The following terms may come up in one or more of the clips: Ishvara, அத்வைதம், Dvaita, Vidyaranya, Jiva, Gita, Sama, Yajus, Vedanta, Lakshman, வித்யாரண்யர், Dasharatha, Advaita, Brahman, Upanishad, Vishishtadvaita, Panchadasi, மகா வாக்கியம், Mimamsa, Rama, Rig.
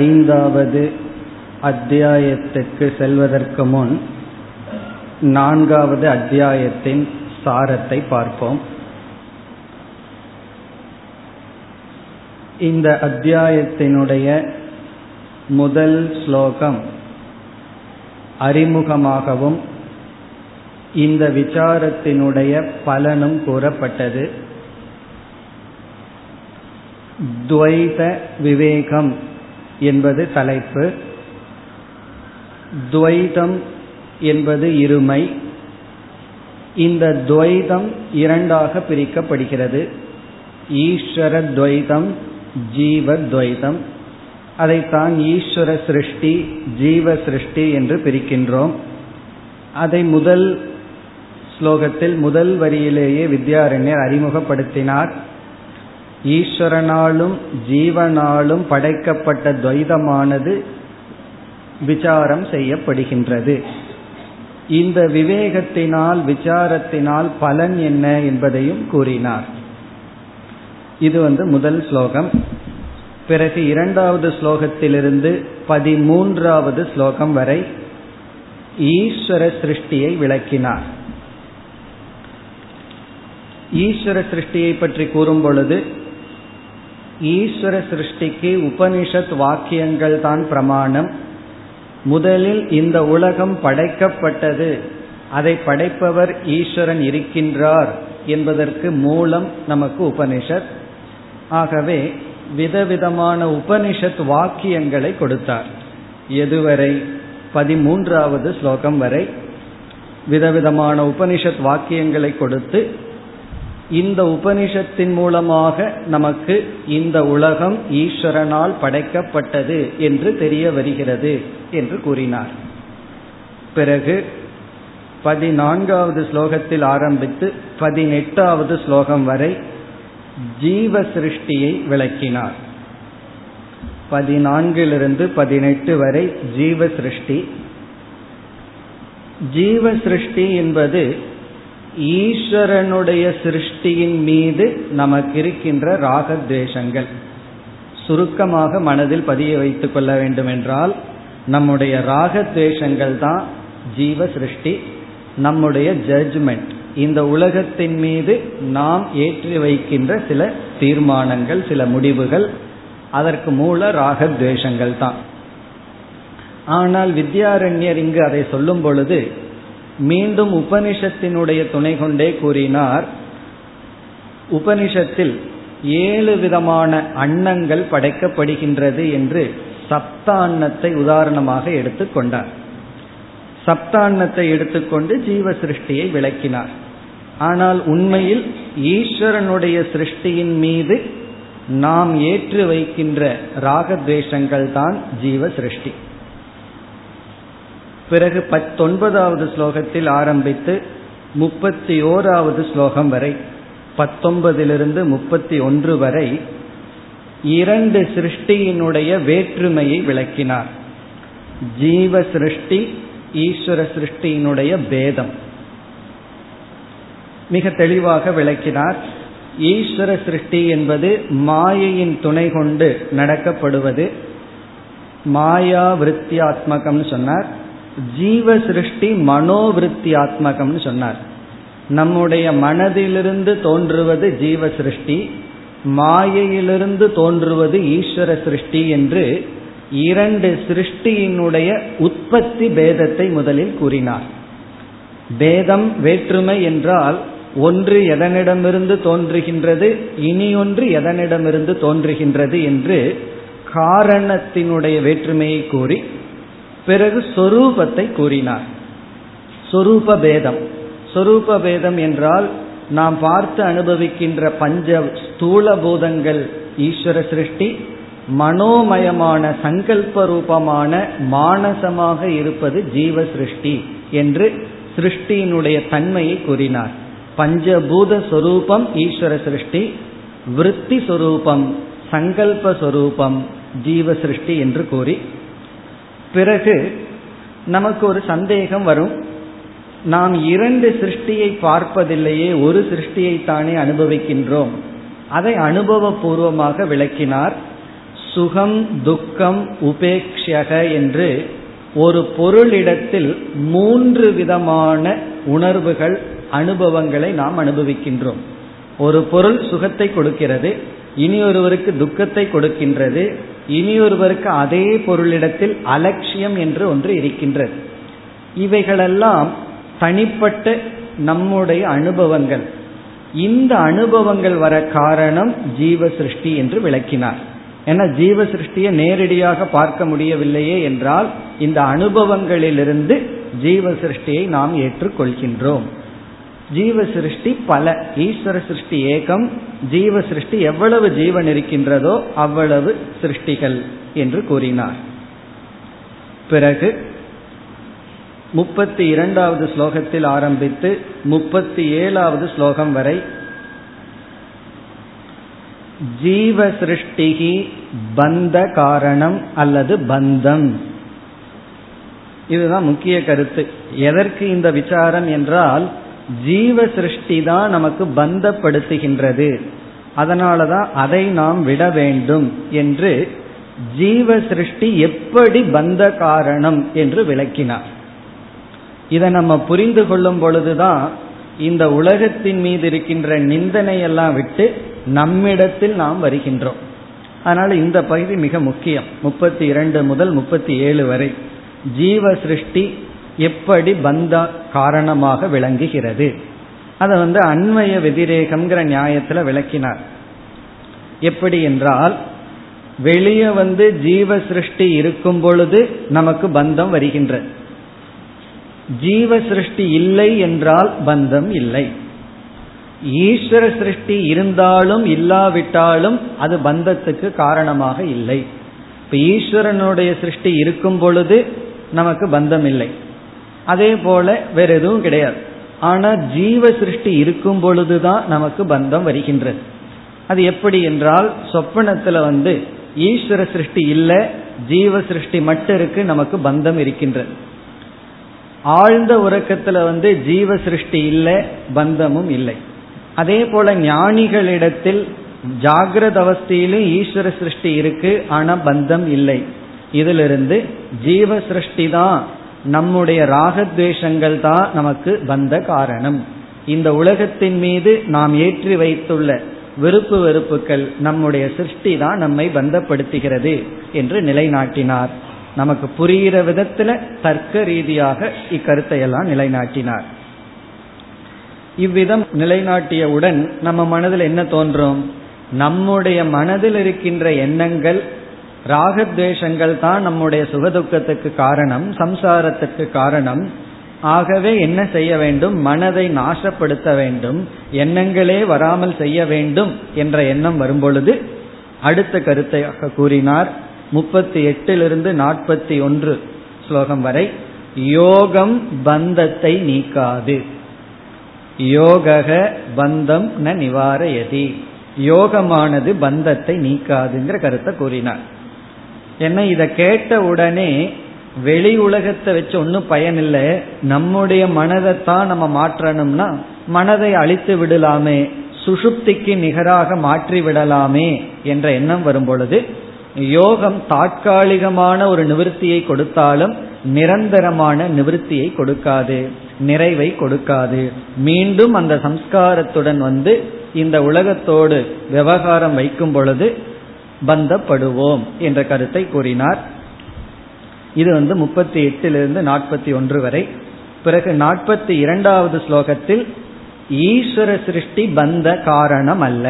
ஐந்தாவது அத்தியாயத்துக்கு செல்வதற்கு முன் நான்காவது அத்தியாயத்தின் சாரத்தை பார்ப்போம். இந்த அத்தியாயத்தினுடைய முதல் ஸ்லோகம் அறிமுகமாகவும் இந்த விசாரத்தினுடைய பலனும் கூறப்பட்டது. துவைத விவேகம் என்பது தலைப்பு. துவைதம் என்பது இருமை. இந்த துவைதம் இரண்டாக பிரிக்கப்படுகிறது, ஈஸ்வர துவைதம், ஜீவ துவைதம். அதைத்தான் ஈஸ்வர சிருஷ்டி, ஜீவ சிருஷ்டி என்று பிரிக்கின்றோம். அதை முதல் ஸ்லோகத்தில் முதல் வரியிலேயே வித்யாரண்யர் அறிமுகப்படுத்தினார். ஈஸ்வரனாலும் ஜீவனாலும் படைக்கப்பட்ட துவைதமானது விசாரம் செய்யப்படுகின்றது. இந்த விவேகத்தினால் விசாரத்தினால் பலன் என்ன என்பதையும் கூறினார். இது முதல் ஸ்லோகம். பிறகு இரண்டாவது ஸ்லோகத்திலிருந்து 13வது ஸ்லோகம் வரை ஈஸ்வர சிருஷ்டியை விளக்கினார். ஈஸ்வர சிருஷ்டியை பற்றி கூறும் பொழுது ஈஸ்வர சிருஷ்டிக்கு உபனிஷத் வாக்கியங்கள் தான் பிரமாணம். முதலில் இந்த உலகம் படைக்கப்பட்டது, அதை படைப்பவர் ஈஸ்வரன் இருக்கின்றார் என்பதற்கு மூலம் நமக்கு உபனிஷத். ஆகவே விதவிதமான உபனிஷத் வாக்கியங்களை கொடுத்தார். எதுவரை? 13வது ஸ்லோகம் வரை விதவிதமான உபனிஷத் வாக்கியங்களை கொடுத்து இந்த உபனிஷத்தின் மூலமாக நமக்கு இந்த உலகம் ஈஸ்வரனால் படைக்கப்பட்டது என்று தெரிய வருகிறது என்று கூறினார். பிறகு 14வது ஸ்லோகத்தில் ஆரம்பித்து 18வது ஸ்லோகம் வரை ஜீவ சிருஷ்டியை விளக்கினார். 14லிருந்து 18 வரை ஜீவ சிருஷ்டி. ஜீவ சிருஷ்டி என்பது ஈஸ்வரனுடைய சிருஷ்டியின் மீது நமக்கு இருக்கின்ற ராகத்வேஷங்கள். சுருக்கமாக மனதில் பதிய வைத்துக் கொள்ள வேண்டும் என்றால் நம்முடைய ராகத்வேஷங்கள் தான் ஜீவ சிருஷ்டி. நம்முடைய ஜட்ஜ்மெண்ட், இந்த உலகத்தின் மீது நாம் ஏற்றி வைக்கின்ற சில தீர்மானங்கள், சில முடிவுகள், அதற்கு மூல ராகத்வேஷங்கள் தான். ஆனால் வித்யாரண்யர் இங்கு அதை சொல்லும் பொழுது மீண்டும் உபனிஷத்தினுடைய துணை கொண்டே கூறினார். உபனிஷத்தில் 7 விதமான அன்னங்கள் படைக்கப்படுகின்றது என்று சப்தான்னத்தை உதாரணமாக எடுத்துக்கொண்டார். சப்தான்னத்தை எடுத்துக்கொண்டு ஜீவ சிருஷ்டியை விளக்கினார். ஆனால் உண்மையில் ஈஸ்வரனுடைய சிருஷ்டியின் மீது நாம் ஏற்று வைக்கின்ற ராகத்வேஷங்கள் தான் ஜீவ சிருஷ்டி. பிறகு 19வது ஸ்லோகத்தில் ஆரம்பித்து 31வது ஸ்லோகம் வரை, 19லிருந்து 31 வரை 2 சிருஷ்டியினுடைய வேற்றுமையை விளக்கினார். ஜீவ சிருஷ்டி, ஈஸ்வர சிருஷ்டியினுடைய பேதம் மிக தெளிவாக விளக்கினார். ஈஸ்வர சிருஷ்டி என்பது மாயையின் துணை கொண்டு நடக்கப்படுவது, மாயா விருத்தியாத்மகம்னு சொன்னார். ஜீவ சிருஷ்டி மனோவிருத்தியாத்மகம்னு சொன்னார். நம்முடைய மனதிலிருந்து தோன்றுவது ஜீவ சிருஷ்டி, மாயையிலிருந்து தோன்றுவது ஈஸ்வர சிருஷ்டி என்று 2 சிருஷ்டியினுடைய உற்பத்தி பேதத்தை முதலில் கூறினார். பேதம், வேற்றுமை என்றால் ஒன்று எதனிடமிருந்து தோன்றுகின்றது, இனியொன்று எதனிடமிருந்து தோன்றுகின்றது என்று காரணத்தினுடைய வேற்றுமையை கூறி பிறகு சொரூபத்தை கூறினார். சொரூப பேதம். சொரூப பேதம் என்றால் நாம் பார்த்து அனுபவிக்கின்ற பஞ்ச ஸ்தூல பூதங்கள் ஈஸ்வர சிருஷ்டி, மனோமயமான சங்கல்ப ரூபமான மானசமாக இருப்பது ஜீவ சிருஷ்டி என்று சிருஷ்டியினுடைய தன்மையை கூறினார். பஞ்சபூத சொரூபம் ஈஸ்வர சிருஷ்டி, விருத்தி சொரூபம் சங்கல்ப சொரூபம் ஜீவ சிருஷ்டி என்று கூறி பிறகு நமக்கு ஒரு சந்தேகம் வரும். நாம் 2 சிருஷ்டியை பார்ப்பதில்லையே, ஒரு சிருஷ்டியை தானே அனுபவிக்கின்றோம். அதை அனுபவபூர்வமாக விளக்கினார். சுகம் துக்கம் உபேக்ஷக என்று ஒரு பொருளிடத்தில் மூன்று விதமான உணர்வுகள் அனுபவங்களை நாம் அனுபவிக்கின்றோம். ஒரு பொருள் சுகத்தை கொடுக்கிறது, இனியொருவருக்கு துக்கத்தை கொடுக்கின்றது, இனியொருவருக்கு அதே பொருளிடத்தில் அலட்சியம் என்று ஒன்று இருக்கின்றது. இவைகளெல்லாம் தனிப்பட்ட நம்முடைய அனுபவங்கள். இந்த அனுபவங்கள் வர காரணம் ஜீவ சிருஷ்டி என்று விளக்கினார். ஏன்னா ஜீவ சிருஷ்டியை நேரடியாக பார்க்க முடியவில்லையே என்றால் இந்த அனுபவங்களிலிருந்து ஜீவ சிருஷ்டியை நாம் ஏற்றுக்கொள்கின்றோம். ஜீவ சிருஷ்டி பல, ஈஸ்வர சிருஷ்டி ஏகம், ஜீவ சிருஷ்டி எவ்வளவு ஜீவன் இருக்கின்றதோ அவ்வளவு சிருஷ்டிகள் என்று கூறினார். பிறகு 32வது ஸ்லோகத்தில் ஆரம்பித்து 37வது ஸ்லோகம் வரை ஜீவ சிருஷ்டிகி பந்த காரணம் அல்லது பந்தம், இதுதான் முக்கிய கருத்து. எதற்கு இந்த விசாரம் என்றால் ஜீவ சிருஷ்டி தான் நமக்கு பந்தப்படுத்துகின்றது, அதனாலதான் அதை நாம் விட வேண்டும் என்று ஜீவ சிருஷ்டி எப்படி பந்த காரணம் என்று விளக்கினார். இதை நம்ம புரிந்து கொள்ளும் பொழுதுதான் இந்த உலகத்தின் மீது இருக்கின்ற நிந்தனையெல்லாம் விட்டு நம்மிடத்தில் நாம் வருகின்றோம். அதனால இந்த பகுதி மிக முக்கியம். 32 முதல் 37 வரை ஜீவ சிருஷ்டி எப்படி பந்த காரணமாக விளங்குகிறது, அதை அன்வய வெதிரேகம்ங்கிற நியாயத்தில் விளக்கினார். எப்படி என்றால் வெளியே ஜீவ சிருஷ்டி இருக்கும் பொழுது நமக்கு பந்தம் வருகின்றது, ஜீவ சிருஷ்டி இல்லை என்றால் பந்தம் இல்லை. ஈஸ்வர சிருஷ்டி இருந்தாலும் இல்லாவிட்டாலும் அது பந்தத்துக்கு காரணமாக இல்லை. இப்போ ஈஸ்வரனுடைய சிருஷ்டி இருக்கும் பொழுது நமக்கு பந்தம் இல்லை, அதே போல வேற எதுவும் கிடையாது. ஆனால் ஜீவ சிருஷ்டி இருக்கும் பொழுதுதான் நமக்கு பந்தம் வருகின்றது. அது எப்படி என்றால் சொப்பனத்தில் ஈஸ்வர சிருஷ்டி இல்லை, ஜீவ சிருஷ்டி மட்டும் இருக்கு, நமக்கு பந்தம் இருக்கின்றது. ஆழ்ந்த உறக்கத்தில் ஜீவ சிருஷ்டி இல்லை, பந்தமும் இல்லை. அதே போல ஞானிகளிடத்தில் ஜாகிரத அவஸ்தையிலும் ஈஸ்வர சிருஷ்டி இருக்கு, ஆனா பந்தம் இல்லை. இதிலிருந்து ஜீவ சிருஷ்டி தான், நம்முடைய ராகத்வேஷங்கள் தான் நமக்கு பந்த காரணம். இந்த உலகத்தின் மீது நாம் ஏற்றி வைத்துள்ள விருப்பு வெறுப்புகள், நம்முடைய சிருஷ்டி தான் நம்மை பந்தப்படுத்துகிறது என்று நிலைநாட்டினார். நமக்கு புரிகிற விதத்துல தர்க்க ரீதியாக இக்கருத்தையெல்லாம் நிலைநாட்டினார். இவ்விதம் நிலைநாட்டியவுடன் நம்ம மனதில் என்ன தோன்றும்? நம்முடைய மனதில் இருக்கின்ற எண்ணங்கள், ராகத்வேஷங்கள் தான் நம்முடைய சுகதுக்கத்துக்கு காரணம், சம்சாரத்துக்கு காரணம். ஆகவே என்ன செய்ய வேண்டும்? மனதை நாசப்படுத்த வேண்டும், எண்ணங்களே வராமல் செய்ய வேண்டும் என்ற எண்ணம் வரும்பொழுது அடுத்த கருத்தையாக கூறினார். 38லிருந்து 41 ஸ்லோகம் வரை யோகம் பந்தத்தை நீக்காது, யோகக பந்தம் ந நிவாரயதி, யோகமானது பந்தத்தை நீக்காதுங்கிற கருத்தை கூறினார். என்ன இதை கேட்ட உடனே வெளி உலகத்தை வச்சு ஒன்றும் பயனில்லை, நம்முடைய மனதைத்தான் நம்ம மாற்றணும்னா மனதை அழித்து விடலாமே, சுஷுப்திக்கு நிகராக மாற்றி விடலாமே என்ற எண்ணம் வரும் பொழுது யோகம் தாற்காலிகமான ஒரு நிவர்த்தியை கொடுத்தாலும் நிரந்தரமான நிவர்த்தியை கொடுக்காது, நிறைவை கொடுக்காது. மீண்டும் அந்த சம்ஸ்காரத்துடன் இந்த உலகத்தோடு விவகாரம் வைக்கும் பொழுது பந்தப்படுவோம் என்ற கருத்தை கூறினார். இது 38லிருந்து 41 வரை. பிறகு 42வது ஸ்லோகத்தில் ஈஸ்வர சிருஷ்டி பந்த காரணம் அல்ல,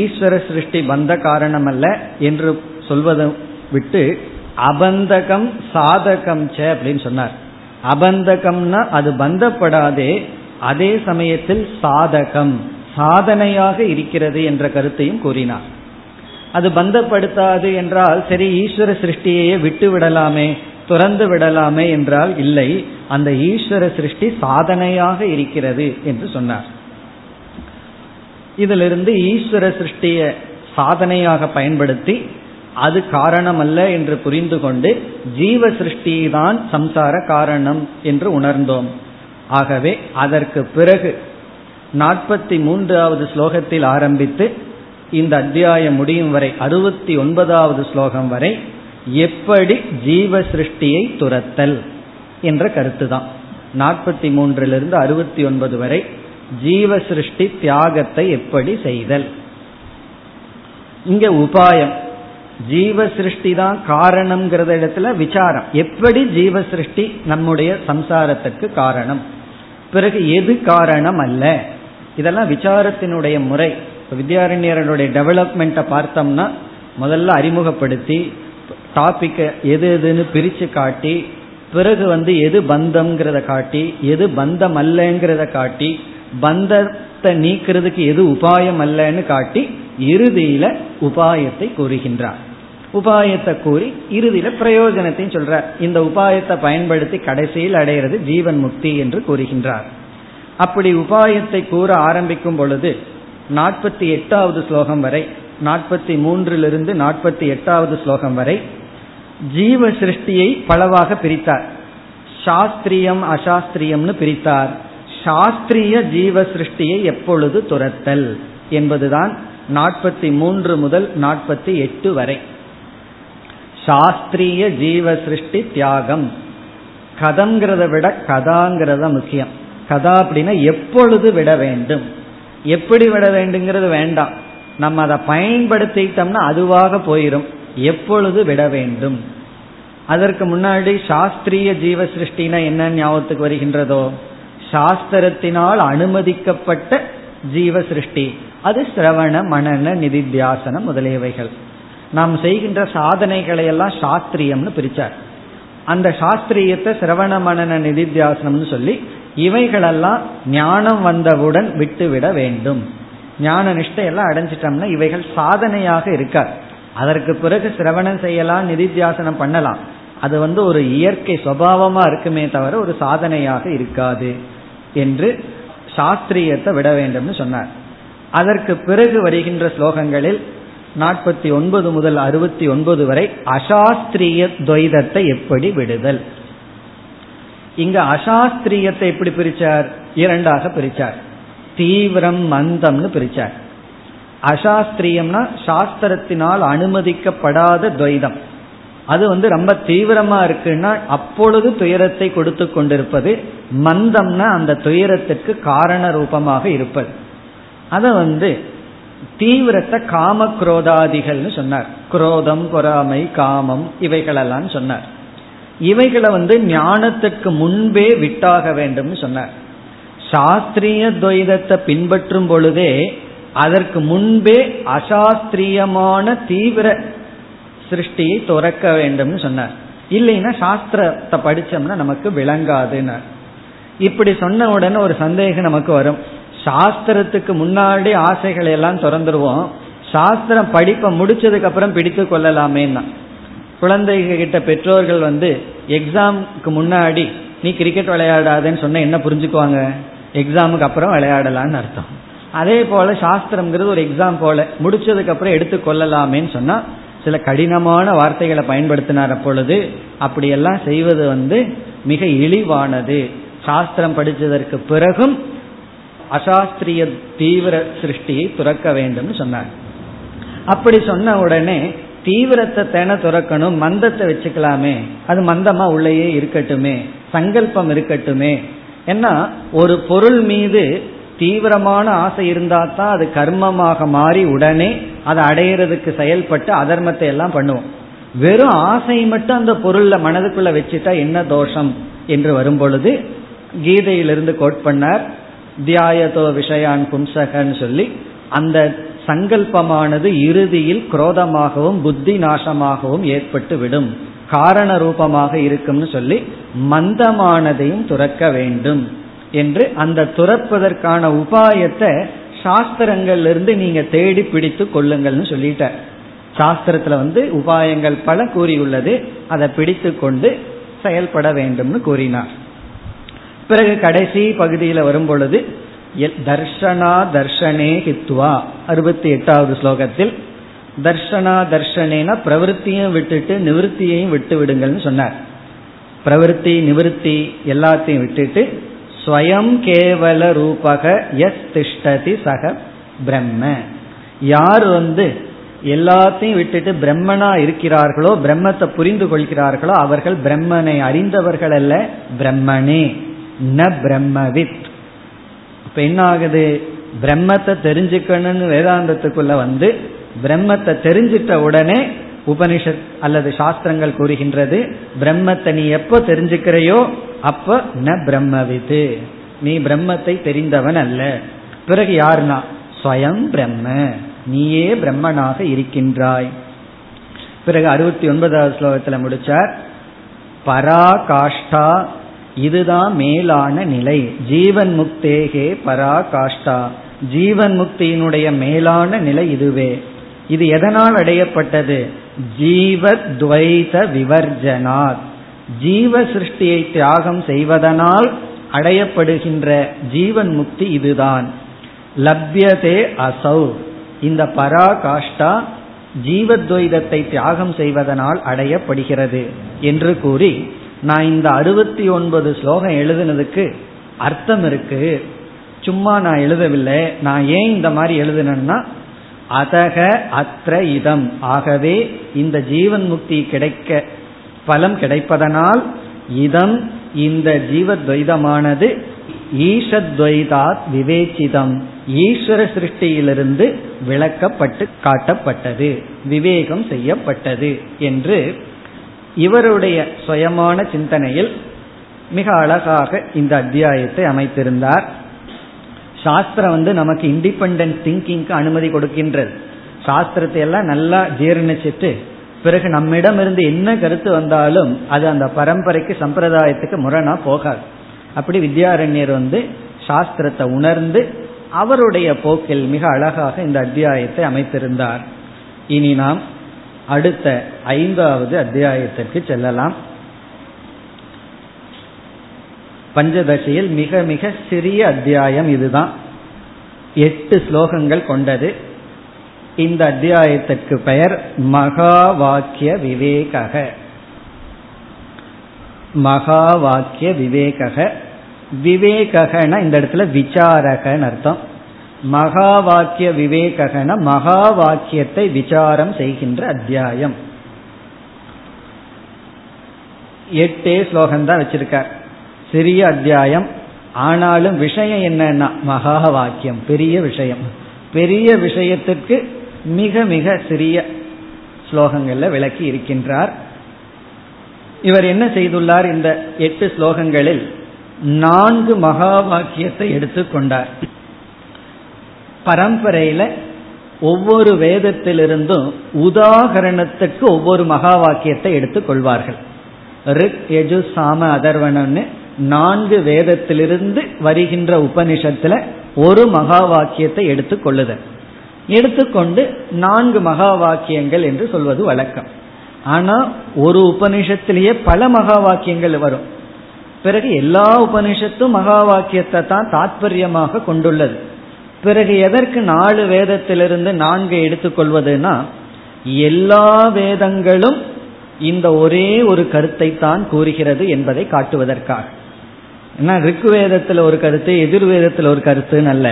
ஈஸ்வர சிருஷ்டி பந்த காரணம் அல்ல என்று சொல்வதை விட்டு அபந்தகம் சாதகம் சே அப்படின்னு சொன்னார். அபந்தகம்னா அது பந்தப்படாதே, அதே சமயத்தில் சாதகம், சாதனையாக இருக்கிறது என்ற கருத்தையும் கூறினார். அது பந்தப்படுத்தாது என்றால் சரி, ஈஸ்வர சிருஷ்டியையே விட்டு விடலாமே, துறந்து விடலாமே என்றால் இல்லை, அந்த ஈஸ்வர சிருஷ்டி சாதனையாக இருக்கிறது என்று சொன்னார். இதிலிருந்து ஈஸ்வர சிருஷ்டியை சாதனையாக பயன்படுத்தி அது காரணமல்ல என்று புரிந்து கொண்டு ஜீவ சிருஷ்டியை தான் சம்சார காரணம் என்று உணர்ந்தோம். ஆகவே அதற்கு பிறகு 43வது ஸ்லோகத்தில் ஆரம்பித்து இந்த அத்தியாயம் முடியும் வரை 69வது ஸ்லோகம் வரை எப்படி ஜீவ சிருஷ்டியை துரத்தல் என்ற கருத்துதான். 43 69 வரை ஜீவ சிருஷ்டி தியாகத்தை எப்படி செய்தல். இங்க உபாயம் ஜீவ சிருஷ்டி தான் காரணம்ங்கிறத இடத்துல விசாரம், எப்படி ஜீவ சிருஷ்டி நம்முடைய சம்சாரத்துக்கு காரணம், பிறகு எது காரணம் அல்ல, இதெல்லாம் விசாரத்தினுடைய முறை. வித்யாரண்யருடைய டெவலப்மெண்ட்டை பார்த்தோம்னா முதல்ல அறிமுகப்படுத்தி டாபிக்கை எது எதுன்னு பிரித்து காட்டி, பிறகு எது பந்தம்ங்கிறத காட்டி, எது பந்தம் அல்லங்கிறத காட்டி, பந்தத்தை நீக்கிறதுக்கு எது உபாயம் அல்லன்னு காட்டி, இறுதியில உபாயத்தை கூறுகின்றார். உபாயத்தை கூறி இறுதியில பிரயோஜனத்தையும் சொல்றார். இந்த உபாயத்தை பயன்படுத்தி கடைசியில் அடைகிறது ஜீவன் முக்தி என்று கூறுகின்றார். அப்படி உபாயத்தை கூற ஆரம்பிக்கும் பொழுது 48வது ஸ்லோகம் வரை, 43 48வது ஸ்லோகம் வரை ஜீவ சிருஷ்டியை பலவாக பிரித்தார். சாஸ்திரியம் அசாஸ்திரியம்னு பிரித்தார். சாஸ்திரிய ஜீவ சிருஷ்டியை எப்பொழுது துரத்தல் என்பதுதான் 43 முதல் 48 வரை. சாஸ்திரிய ஜீவ சிருஷ்டி தியாகம். கதங்கிறத விட கதாங்கிறத முக்கியம். கதா அப்படின்னா எப்பொழுது விட வேண்டும், எப்படி விட வேண்டுங்கிறது வேண்டாம். நம்ம அதை பயன்படுத்திட்டோம்னா அதுவாக போயிடும். எப்பொழுது விட வேண்டும், அதற்கு முன்னாடி சாஸ்திரிய ஜீவ சிருஷ்டினா என்ன ஞாபகத்துக்கு வருகின்றதோ, சாஸ்திரத்தினால் அனுமதிக்கப்பட்ட ஜீவ சிருஷ்டி, அது சிரவண மனன நிதித்தியாசனம் முதலியவைகள். நாம் செய்கின்ற சாதனைகளை எல்லாம் சாஸ்திரியம்னு பிரிச்சார். அந்த சாஸ்திரியத்தை சிரவண மனன நிதித்தியாசனம்னு சொல்லி, இவைகளெல்லாம் ஞானம் வந்தவுடன் விட்டுவிட வேண்டும். ஞான நிஷ்டையெல்லாம் அடைஞ்சிட்டோம்னா இவைகள் சாதனையாக இருக்காது. அதற்கு பிறகு சிரவணம் செய்யலாம், நிதித்தியாசனம் பண்ணலாம். அது ஒரு இயற்கை சுபாவமா இருக்குமே தவிர ஒரு சாதனையாக இருக்காது என்று சாஸ்திரியத்தை விட வேண்டும்னு சொன்னார். அதற்கு பிறகு வருகின்ற ஸ்லோகங்களில் 49 முதல் 69 வரை அசாஸ்திரிய துவைதத்தை எப்படி விடுதல். இங்க அசாஸ்திரியத்தை எப்படி பிரிச்சார்? இரண்டாக பிரிச்சார். தீவிரம் மந்தம்னு பிரிச்சார். அசாஸ்திரியம்னா சாஸ்திரத்தினால் அனுமதிக்கப்படாத துவைதம். அது ரொம்ப தீவிரமா இருக்குன்னா அப்பொழுது துயரத்தை கொடுத்து கொண்டிருப்பது. மந்தம்னா அந்த துயரத்துக்கு காரண ரூபமாக இருப்பது. அதை தீவிரத்தை காம குரோதாதிகள்னு சொன்னார். குரோதம், பொறாமை, காமம் இவைகளெல்லாம் சொன்னார். இவைகளை ஞானத்துக்கு முன்பே விட்டாக வேண்டும்னு சொன்னார். சாஸ்திரிய துவைதத்தை பின்பற்றும் பொழுதே அதற்கு முன்பே அசாஸ்திரியமான தீவிர சிருஷ்டியை துறக்க வேண்டும்னு சொன்னார். இல்லைன்னா சாஸ்திரத்தை படிச்சோம்னா நமக்கு விளங்காதுன்னு. இப்படி சொன்ன உடனே ஒரு சந்தேகம் நமக்கு வரும். சாஸ்திரத்துக்கு முன்னாடி ஆசைகளை எல்லாம் திறந்துருவோம், சாஸ்திரம் படிப்பை முடிச்சதுக்கு அப்புறம் பிடித்து கொள்ளலாமேன்னா. குழந்தைகிட்ட பெற்றோர்கள் எக்ஸாமுக்கு முன்னாடி நீ கிரிக்கெட் விளையாடாதேன்னு சொன்ன என்ன புரிஞ்சுக்குவாங்க? எக்ஸாமுக்கு அப்புறம் விளையாடலான்னு அர்த்தம். அதே போல சாஸ்திரம்ங்கிறது ஒரு எக்ஸாம் போல, முடிச்சதுக்கு அப்புறம் எடுத்து கொள்ளலாமேன்னு சொன்னா சில கடினமான வார்த்தைகளை பயன்படுத்தினார். அப்பொழுது அப்படியெல்லாம் செய்வது மிக இழிவானது. சாஸ்திரம் படித்ததற்கு பிறகும் அசாஸ்திரிய தீவிர சிருஷ்டியை துறக்க வேண்டும்னு சொன்னார். அப்படி சொன்ன உடனே தீவிரத்தை தேன துறக்கணும், மந்தத்தை வச்சுக்கலாமே, அது மந்தமா உள்ளேயே இருக்கட்டுமே, சங்கல்பம் இருக்கட்டுமே. ஏன்னா ஒரு பொருள் மீது தீவிரமான ஆசை இருந்தா தான் அது கர்மமாக மாறி உடனே அதை அடையிறதுக்கு செயல்பட்டு அதர்மத்தை எல்லாம் பண்ணுவோம். வெறும் ஆசை மட்டும் அந்த பொருள்ல மனதுக்குள்ள வச்சுட்டா என்ன தோஷம் என்று வரும் பொழுது கீதையிலிருந்து கோட் பண்ணார். தியாயதோ விஷயான் பும்சகன்னு சொல்லி அந்த சங்கல்பமானது இறுதியில் குரோதமாகவும் புத்தி நாசமாகவும் ஏற்பட்டு விடும், காரண ரூபமாக இருக்கும்னு சொல்லி மந்தமானதையும் துறக்க வேண்டும் என்று அந்த துறப்பதற்கான உபாயத்தை சாஸ்திரங்கள்லிருந்து நீங்க தேடி பிடித்து கொள்ளுங்கள்னு சொல்லிட்டார். சாஸ்திரத்துல உபாயங்கள் பல கூறியுள்ளது, அதை பிடித்து கொண்டு செயல்பட வேண்டும்னு கூறினார். பிறகு கடைசி பகுதியில் வரும் பொழுது தர்ஷனா தர்ஷனே ஹித்வா 68வது ஸ்லோகத்தில் தர்ஷனா தர்ஷனேனா பிரவருத்தியையும் விட்டுட்டு நிவர்த்தியையும் விட்டு விடுங்கள்னு சொன்னார். பிரவருத்தி நிவர்த்தி எல்லாத்தையும் விட்டுட்டு ஸ்வயம் கேவல ரூபக யஸ் திஷ்டதி சக பிரம்ம யார் எல்லாத்தையும் விட்டுட்டு பிரம்மனா இருக்கிறார்களோ, பிரம்மத்தை புரிந்து கொள்கிறார்களோ அவர்கள் பிரம்மனை அறிந்தவர்கள் அல்ல, பிரம்மனே ந பிரம்மவித். இப்ப என்ன ஆகுது, பிரம்மத்தை தெரிஞ்சுக்கணும்னு வேதாந்தத்துக்குள்ள பிரம்மத்தை தெரிஞ்சிட்ட உடனே உபனிஷத் அல்லது சாஸ்திரங்கள் கூறுகின்றது, பிரம்மத்தை நீ எப்போ தெரிஞ்சுக்கிறையோ அப்ப ந பிரம்மவிது, நீ பிரம்மத்தை தெரிந்தவன் அல்ல. பிறகு யாருனா ஸ்வயம் பிரம்ம, நீயே பிரம்மனாக இருக்கின்றாய். பிறகு 69வது ஸ்லோகத்தில் முடிச்சார், பராகாஷ்டா, இதுதான் மேலான நிலை. ஜீவன் முக்தேகே பராகாஷ்டா, ஜீவன் முக்தியினுடைய மேலான நிலை இதுவே. இது எதனால் அடையப்பட்டது? ஜீவத்வைத விவர்ஜனாத், ஜீவ சிருஷ்டியை தியாகம் செய்வதனால் அடையப்படுகின்ற ஜீவன் முக்தி இதுதான். லப்யதே அசௌ, இந்த பராகாஷ்டா ஜீவத்வைதத்தை தியாகம் செய்வதனால் அடையப்படுகிறது என்று கூறி, நான் இந்த 69 ஸ்லோகம் எழுதுனதுக்கு அர்த்தம் இருக்கு. சும்மா நான் எழுதவில்லை. நான் ஏன் இந்த மாதிரி எழுதுனேன்னா, அதக அத்திர இதம், ஆகவே இந்த ஜீவன் முக்தி கிடைக்க பலம் கிடைப்பதனால் இதம், இந்த ஜீவத்வைதமானது ஈஷத்வைதாத் விவேச்சிதம், ஈஸ்வர சிருஷ்டியிலிருந்து விளக்கப்பட்டு காட்டப்பட்டது, விவேகம் செய்யப்பட்டது என்று இவருடைய சுயமான சிந்தனையில் மிக அழகாக இந்த அத்தியாயத்தை அமைத்திருந்தார். சாஸ்திரம் நமக்கு இண்டிபெண்டன்ட் திங்கிங்க்கு அனுமதி கொடுக்கின்றது. சாஸ்திரத்தை எல்லாம் நல்லா ஜீரணிச்சிட்டு பிறகு நம்மிடம் இருந்து என்ன கருத்து வந்தாலும் அது அந்த பரம்பரைக்கு சம்பிரதாயத்துக்கு முரணா போகாது. அப்படி வித்யாரண்யர் சாஸ்திரத்தை உணர்ந்து அவருடைய போக்கில் மிக அழகாக இந்த அத்தியாயத்தை அமைத்திருந்தார். இனி நாம் அடுத்த 5வது அத்தியாயத்திற்கு செல்லலாம். பஞ்சதசியில் மிக மிக சிறிய அத்தியாயம் இதுதான். 8 ஸ்லோகங்கள் கொண்டது. இந்த அத்தியாயத்திற்கு பெயர் மகா வாக்கிய விவேகக. மகா வாக்கிய விவேகக, விவேககன இந்த இடத்துல விசாரகன் அர்த்தம். மகா வாக்கிய விவேககன மகா வாக்கியத்தை விசாரம் செய்கின்ற அத்தியாயம். 8 ஸ்லோகம்தான் வச்சிருக்கார். சிறிய அத்தியாயம், ஆனாலும் விஷயம் என்னன்னா மகா வாக்கியம், பெரிய விஷயம். பெரிய விஷயத்திற்கு மிக மிக சிறிய ஸ்லோகங்கள்ல விளக்கி இருக்கின்றார். இவர் என்ன செய்துள்ளார், இந்த 8 ஸ்லோகங்களில் 4 மகா வாக்கியத்தை எடுத்துக்கொண்டார். பரம்பரையில ஒவ்வொரு வேதத்திலிருந்தும் உதாகரணத்துக்கு ஒவ்வொரு மகா வாக்கியத்தை எடுத்துக் கொள்வார்கள். ரிக், யஜுஸ், சாம, அதர்வணன்னு 4 வேதத்திலிருந்து வருகின்ற உபனிஷத்துல ஒரு மகா வாக்கியத்தை எடுத்துக்கொள்ளுதல், எடுத்துக்கொண்டு 4 மகா வாக்கியங்கள் என்று சொல்வது வழக்கம். ஆனா ஒரு உபனிஷத்திலேயே பல மகா வாக்கியங்கள் வரும். பிறகு எல்லா உபனிஷத்தும் மகா வாக்கியத்தை தான் தாத்பரியமாக கொண்டுள்ளது. பிறகு எதற்கு 4 வேதத்திலிருந்து 4 எடுத்துக்கொள்வதுன்னா, எல்லா வேதங்களும் இந்த ஒரே ஒரு கருத்தை தான் கூறுகிறது என்பதை காட்டுவதற்காக. ஏன்னா ரிக் வேதத்தில் ஒரு கருத்து, எதிர்வேதத்தில் ஒரு கருத்துன்னு அல்ல,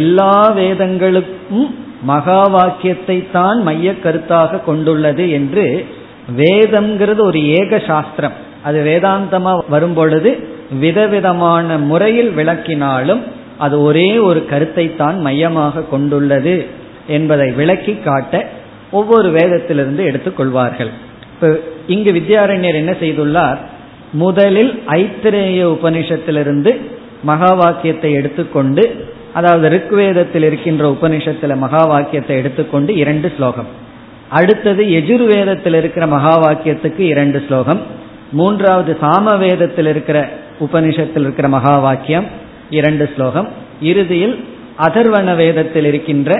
எல்லா வேதங்களுக்கும் மகா வாக்கியத்தை தான் மைய கருத்தாக கொண்டுள்ளது என்று. வேதம்ங்கிறது ஒரு ஏக சாஸ்திரம். அது வேதாந்தமா வரும் பொழுது விதவிதமான முறையில் விளக்கினாலும் அது ஒரே ஒரு கருத்தை தான் மையமாக கொண்டுள்ளது என்பதை விளக்கி காட்ட ஒவ்வொரு வேதத்திலிருந்து எடுத்துக்கொள்வார்கள். இப்போ இங்கு வித்யாரண்யர் என்ன செய்துள்ளார், முதலில் ஐத்திரேய உபனிஷத்திலிருந்து மகா வாக்கியத்தை எடுத்துக்கொண்டு, அதாவது ரிக்வேதத்தில் இருக்கின்ற உபனிஷத்தில் மகா வாக்கியத்தை எடுத்துக்கொண்டு 2 ஸ்லோகம். அடுத்தது எஜுர்வேதத்தில் இருக்கிற மகா வாக்கியத்துக்கு 2 ஸ்லோகம். 3வது சாமவேதத்தில் இருக்கிற உபனிஷத்தில் இருக்கிற மகா வாக்கியம் 2 ஸ்லோகம். இறுதியில் அதர்வண வேதத்தில் இருக்கின்ற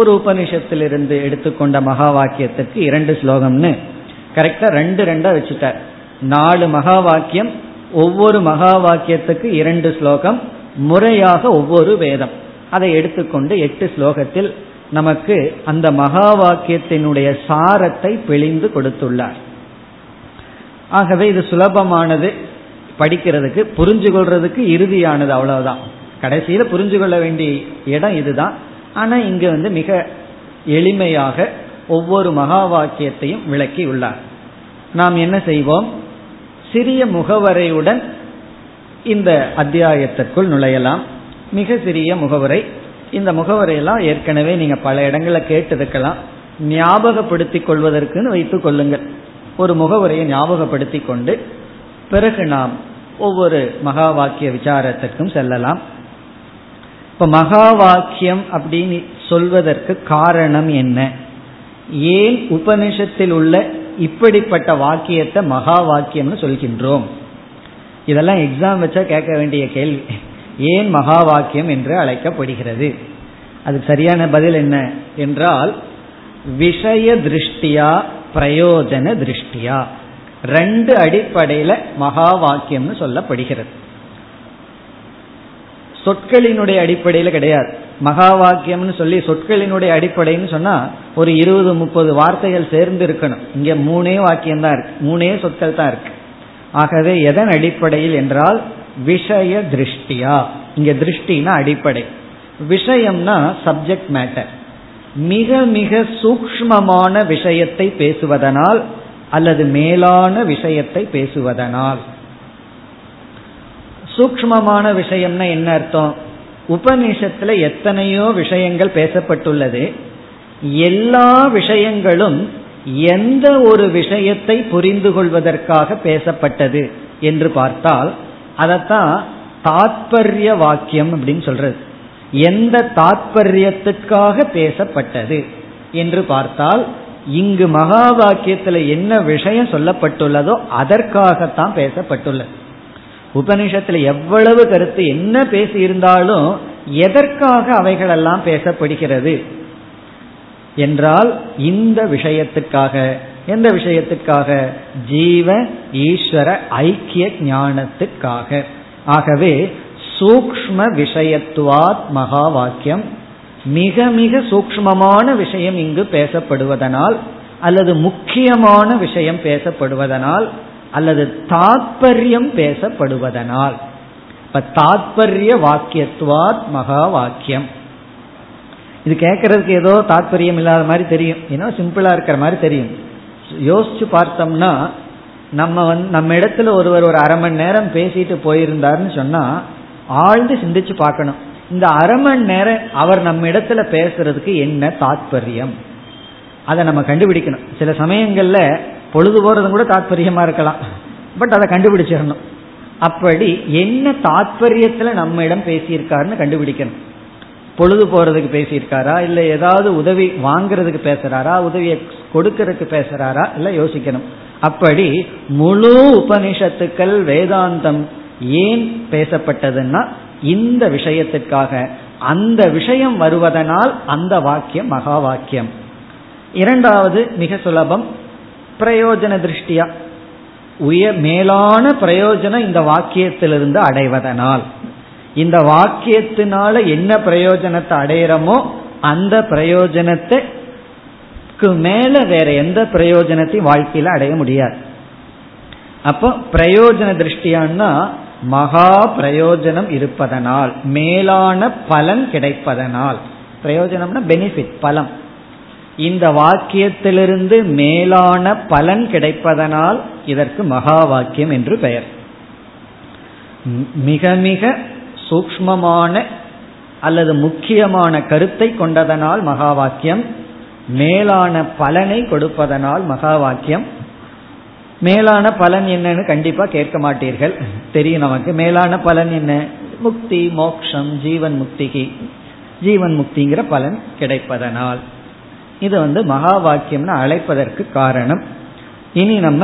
ஒரு உபனிஷத்திலிருந்து எடுத்துக்கொண்ட மகா வாக்கியத்துக்கு 2 ஸ்லோகம்னு கரெக்டா 2 வச்சுட்டார். 4 மகா வாக்கியம், ஒவ்வொரு மகா வாக்கியத்துக்கு 2 ஸ்லோகம் முறையாக ஒவ்வொரு வேதம். அதை எடுத்துக்கொண்டு 8 ஸ்லோகத்தில் நமக்கு அந்த மகா வாக்கியத்தினுடைய சாரத்தை பிழிந்து கொடுத்துள்ளார். ஆகவே இது சுலபமானது, படிக்கிறதுக்கு புரிஞ்சு கொள்றதுக்கு இறுதியானது, அவ்வளவுதான். கடைசியில புரிஞ்சு கொள்ள வேண்டிய இடம் இதுதான். ஆனா இங்க மிக எளிமையாக ஒவ்வொரு மகா வாக்கியத்தையும் விளக்கி உள்ளார். நாம் என்ன செய்வோம்? சிறிய முகவரையுடன் இந்த அத்தியாயத்திற்குள் நுழையலாம். மிக சிறிய முகவரை. இந்த முகவரையெல்லாம் ஏற்கனவே நீங்கள் பல இடங்களில் கேட்டிருக்கலாம். ஞாபகப்படுத்திக் கொள்வதற்குன்னு வைத்துக் கொள்ளுங்கள். ஒரு முகவரையை ஞாபகப்படுத்தி கொண்டு பிறகு நாம் ஒவ்வொரு மகா வாக்கிய விசாரத்திற்கும் செல்லலாம். இப்போ மகா வாக்கியம் அப்படின்னு சொல்வதற்கு காரணம் என்ன? ஏன் உபனிஷத்தில் உள்ள இப்படிப்பட்ட வாக்கியத்தை மகா வாக்கியம்னு சொல்கின்றோம்? இதெல்லாம் எக்ஸாம் வச்சா கேட்க வேண்டிய கேள்வி. ஏன் மகா வாக்கியம் என்று அழைக்கப்படுகிறது? அதுக்கு சரியான பதில் என்ன என்றால், விஷய திருஷ்டியா பிரயோஜன திருஷ்டியா, ரெண்டு அடிப்படையில் மகா வாக்கியம்னு சொல்லப்படுகிறது. சொற்களினுடைய அடிப்படையில் கிடையாது. மகா வாக்கியம்னு சொல்லி சொற்களினுடைய அடிப்படைன்னு சொன்னால் ஒரு 20-30 வார்த்தைகள் சேர்ந்து இருக்கணும். இங்கே 3 வாக்கியம்தான் இருக்கு, 3 சொற்கள் தான் இருக்கு. ஆகவே எதன் அடிப்படையில் என்றால் விஷய திருஷ்டியா. இங்கே திருஷ்டினா அடிப்படை, விஷயம்னா சப்ஜெக்ட் மேட்டர். மிக மிக சூக்ஷ்மமான விஷயத்தை பேசுவதனால் அல்லது மேலான விஷயத்தை பேசுவதனால். சூக்ஷ்மமான விஷயம்னா என்ன அர்த்தம்? உபநிஷத்துல எத்தனையோ விஷயங்கள் பேசப்பட்டுள்ளது. எல்லா விஷயங்களும் எந்த ஒரு விஷயத்தை புரிந்து கொள்வதற்காக பேசப்பட்டது என்று பார்த்தால் அதத்தான் தாத்பர்ய வாக்கியம் அப்படின்னு சொல்றது. எந்த தாத்பர்யத்துக்காக பேசப்பட்டது என்று பார்த்தால் இங்கு மகா வாக்கியத்தில் என்ன விஷயம் சொல்லப்பட்டுள்ளதோ அதற்காகத்தான் பேசப்பட்டுள்ளது. உபனிஷத்தில் எவ்வளவு கருத்து என்ன பேசியிருந்தாலும் எதற்காக அவைகளெல்லாம் பேசப்படுகிறது என்றால் இந்த விஷயத்துக்காக. எந்த விஷயத்துக்காக? ஜீவ ஈஸ்வர ஐக்கிய ஞானத்துக்காக. ஆகவே சூக்ஷ்ம விஷயத்துவாத் மகா வாக்கியம், மிக மிக சூக்ஷ்மமான விஷயம் இங்கு பேசப்படுவதனால் அல்லது முக்கியமான விஷயம் பேசப்படுவதனால் அல்லது தாத்பர்யம் பேசப்படுவதனால். இப்ப தாத்பர்ய வாக்கியத்துவாத் மகா வாக்கியம். இது கேட்கறதுக்கு ஏதோ தாத்பரியம் இல்லாத மாதிரி தெரியும், ஏன்னா சிம்பிளா இருக்கிற மாதிரி தெரியும். யோசிச்சு பார்த்தோம்னா நம்ம இடத்துல ஒருவர் ஒரு 1/2 மணி நேரம் பேசிட்டு போயிருந்தாருன்னு சொன்னா ஆழ்ந்து சிந்திச்சு பார்க்கணும். இந்த 1/2 மணி நேரம் அவர் நம்ம இடத்துல பேசுறதுக்கு என்ன தாத்பரியம், அதை நம்ம கண்டுபிடிக்கணும். சில சமயங்கள்ல பொழுது போறதும் கூட தாத்பரியமா இருக்கலாம், பட் அதை கண்டுபிடிச்சிடணும். அப்படி என்ன தாத்பரியத்துல நம்ம இடம் பேசியிருக்காருன்னு கண்டுபிடிக்கணும். பொழுது போறதுக்கு பேசியிருக்காரா, இல்லை ஏதாவது உதவி வாங்கிறதுக்கு பேசுறாரா, உதவியை கொடுக்கறதுக்கு பேசுறாரா, இல்லை யோசிக்கணும். அப்படி முழு உபனிஷத்துக்கள் வேதாந்தம் ஏன் பேசப்பட்டதுன்னா இந்த விஷயத்திற்காக, அந்த விஷயம் வருவதனால் அந்த வாக்கியம் மகா வாக்கியம். இரண்டாவது மிக சுலபம், பிரயோஜன திருஷ்டியா, உயர் மேலான பிரயோஜனம் இந்த வாக்கியத்திலிருந்து அடைவதனால். இந்த வாக்கியத்தினால என்ன பிரயோஜனத்தை அடையிறமோ அந்த பிரயோஜனத்துக்கு மேல வேற எந்த பிரயோஜனத்தையும் வாழ்க்கையில அடைய முடியாது. அப்போ பிரயோஜன திருஷ்டியான்னா மகா பிரயோஜனம் இருப்பதனால், மேலான பலன் கிடைப்பதனால். பிரயோஜனம்னா பெனிஃபிட், பலம். இந்த வாக்கியத்திலிருந்து மேலான பலன் கிடைப்பதனால் இதற்கு மகா வாக்கியம் என்று பெயர். மிக மிக சூக்ஷ்மமான அல்லது முக்கியமான கருத்தை கொண்டதனால் மகா வாக்கியம், மேலான பலனை கொடுப்பதனால் மகா வாக்கியம். மேலான பலன் என்னன்னு கண்டிப்பா கேட்க மாட்டீர்கள், தெரியும் நமக்கு. மேலான பலன் என்ன? முக்தி, மோக்ஷம், ஜீவன் முக்திக்கு, ஜீவன் முக்திங்கிற பலன் கிடைப்பதனால். இது மகா வாக்கியம்னு அழைப்பதற்கு காரணம். இனி நம்ம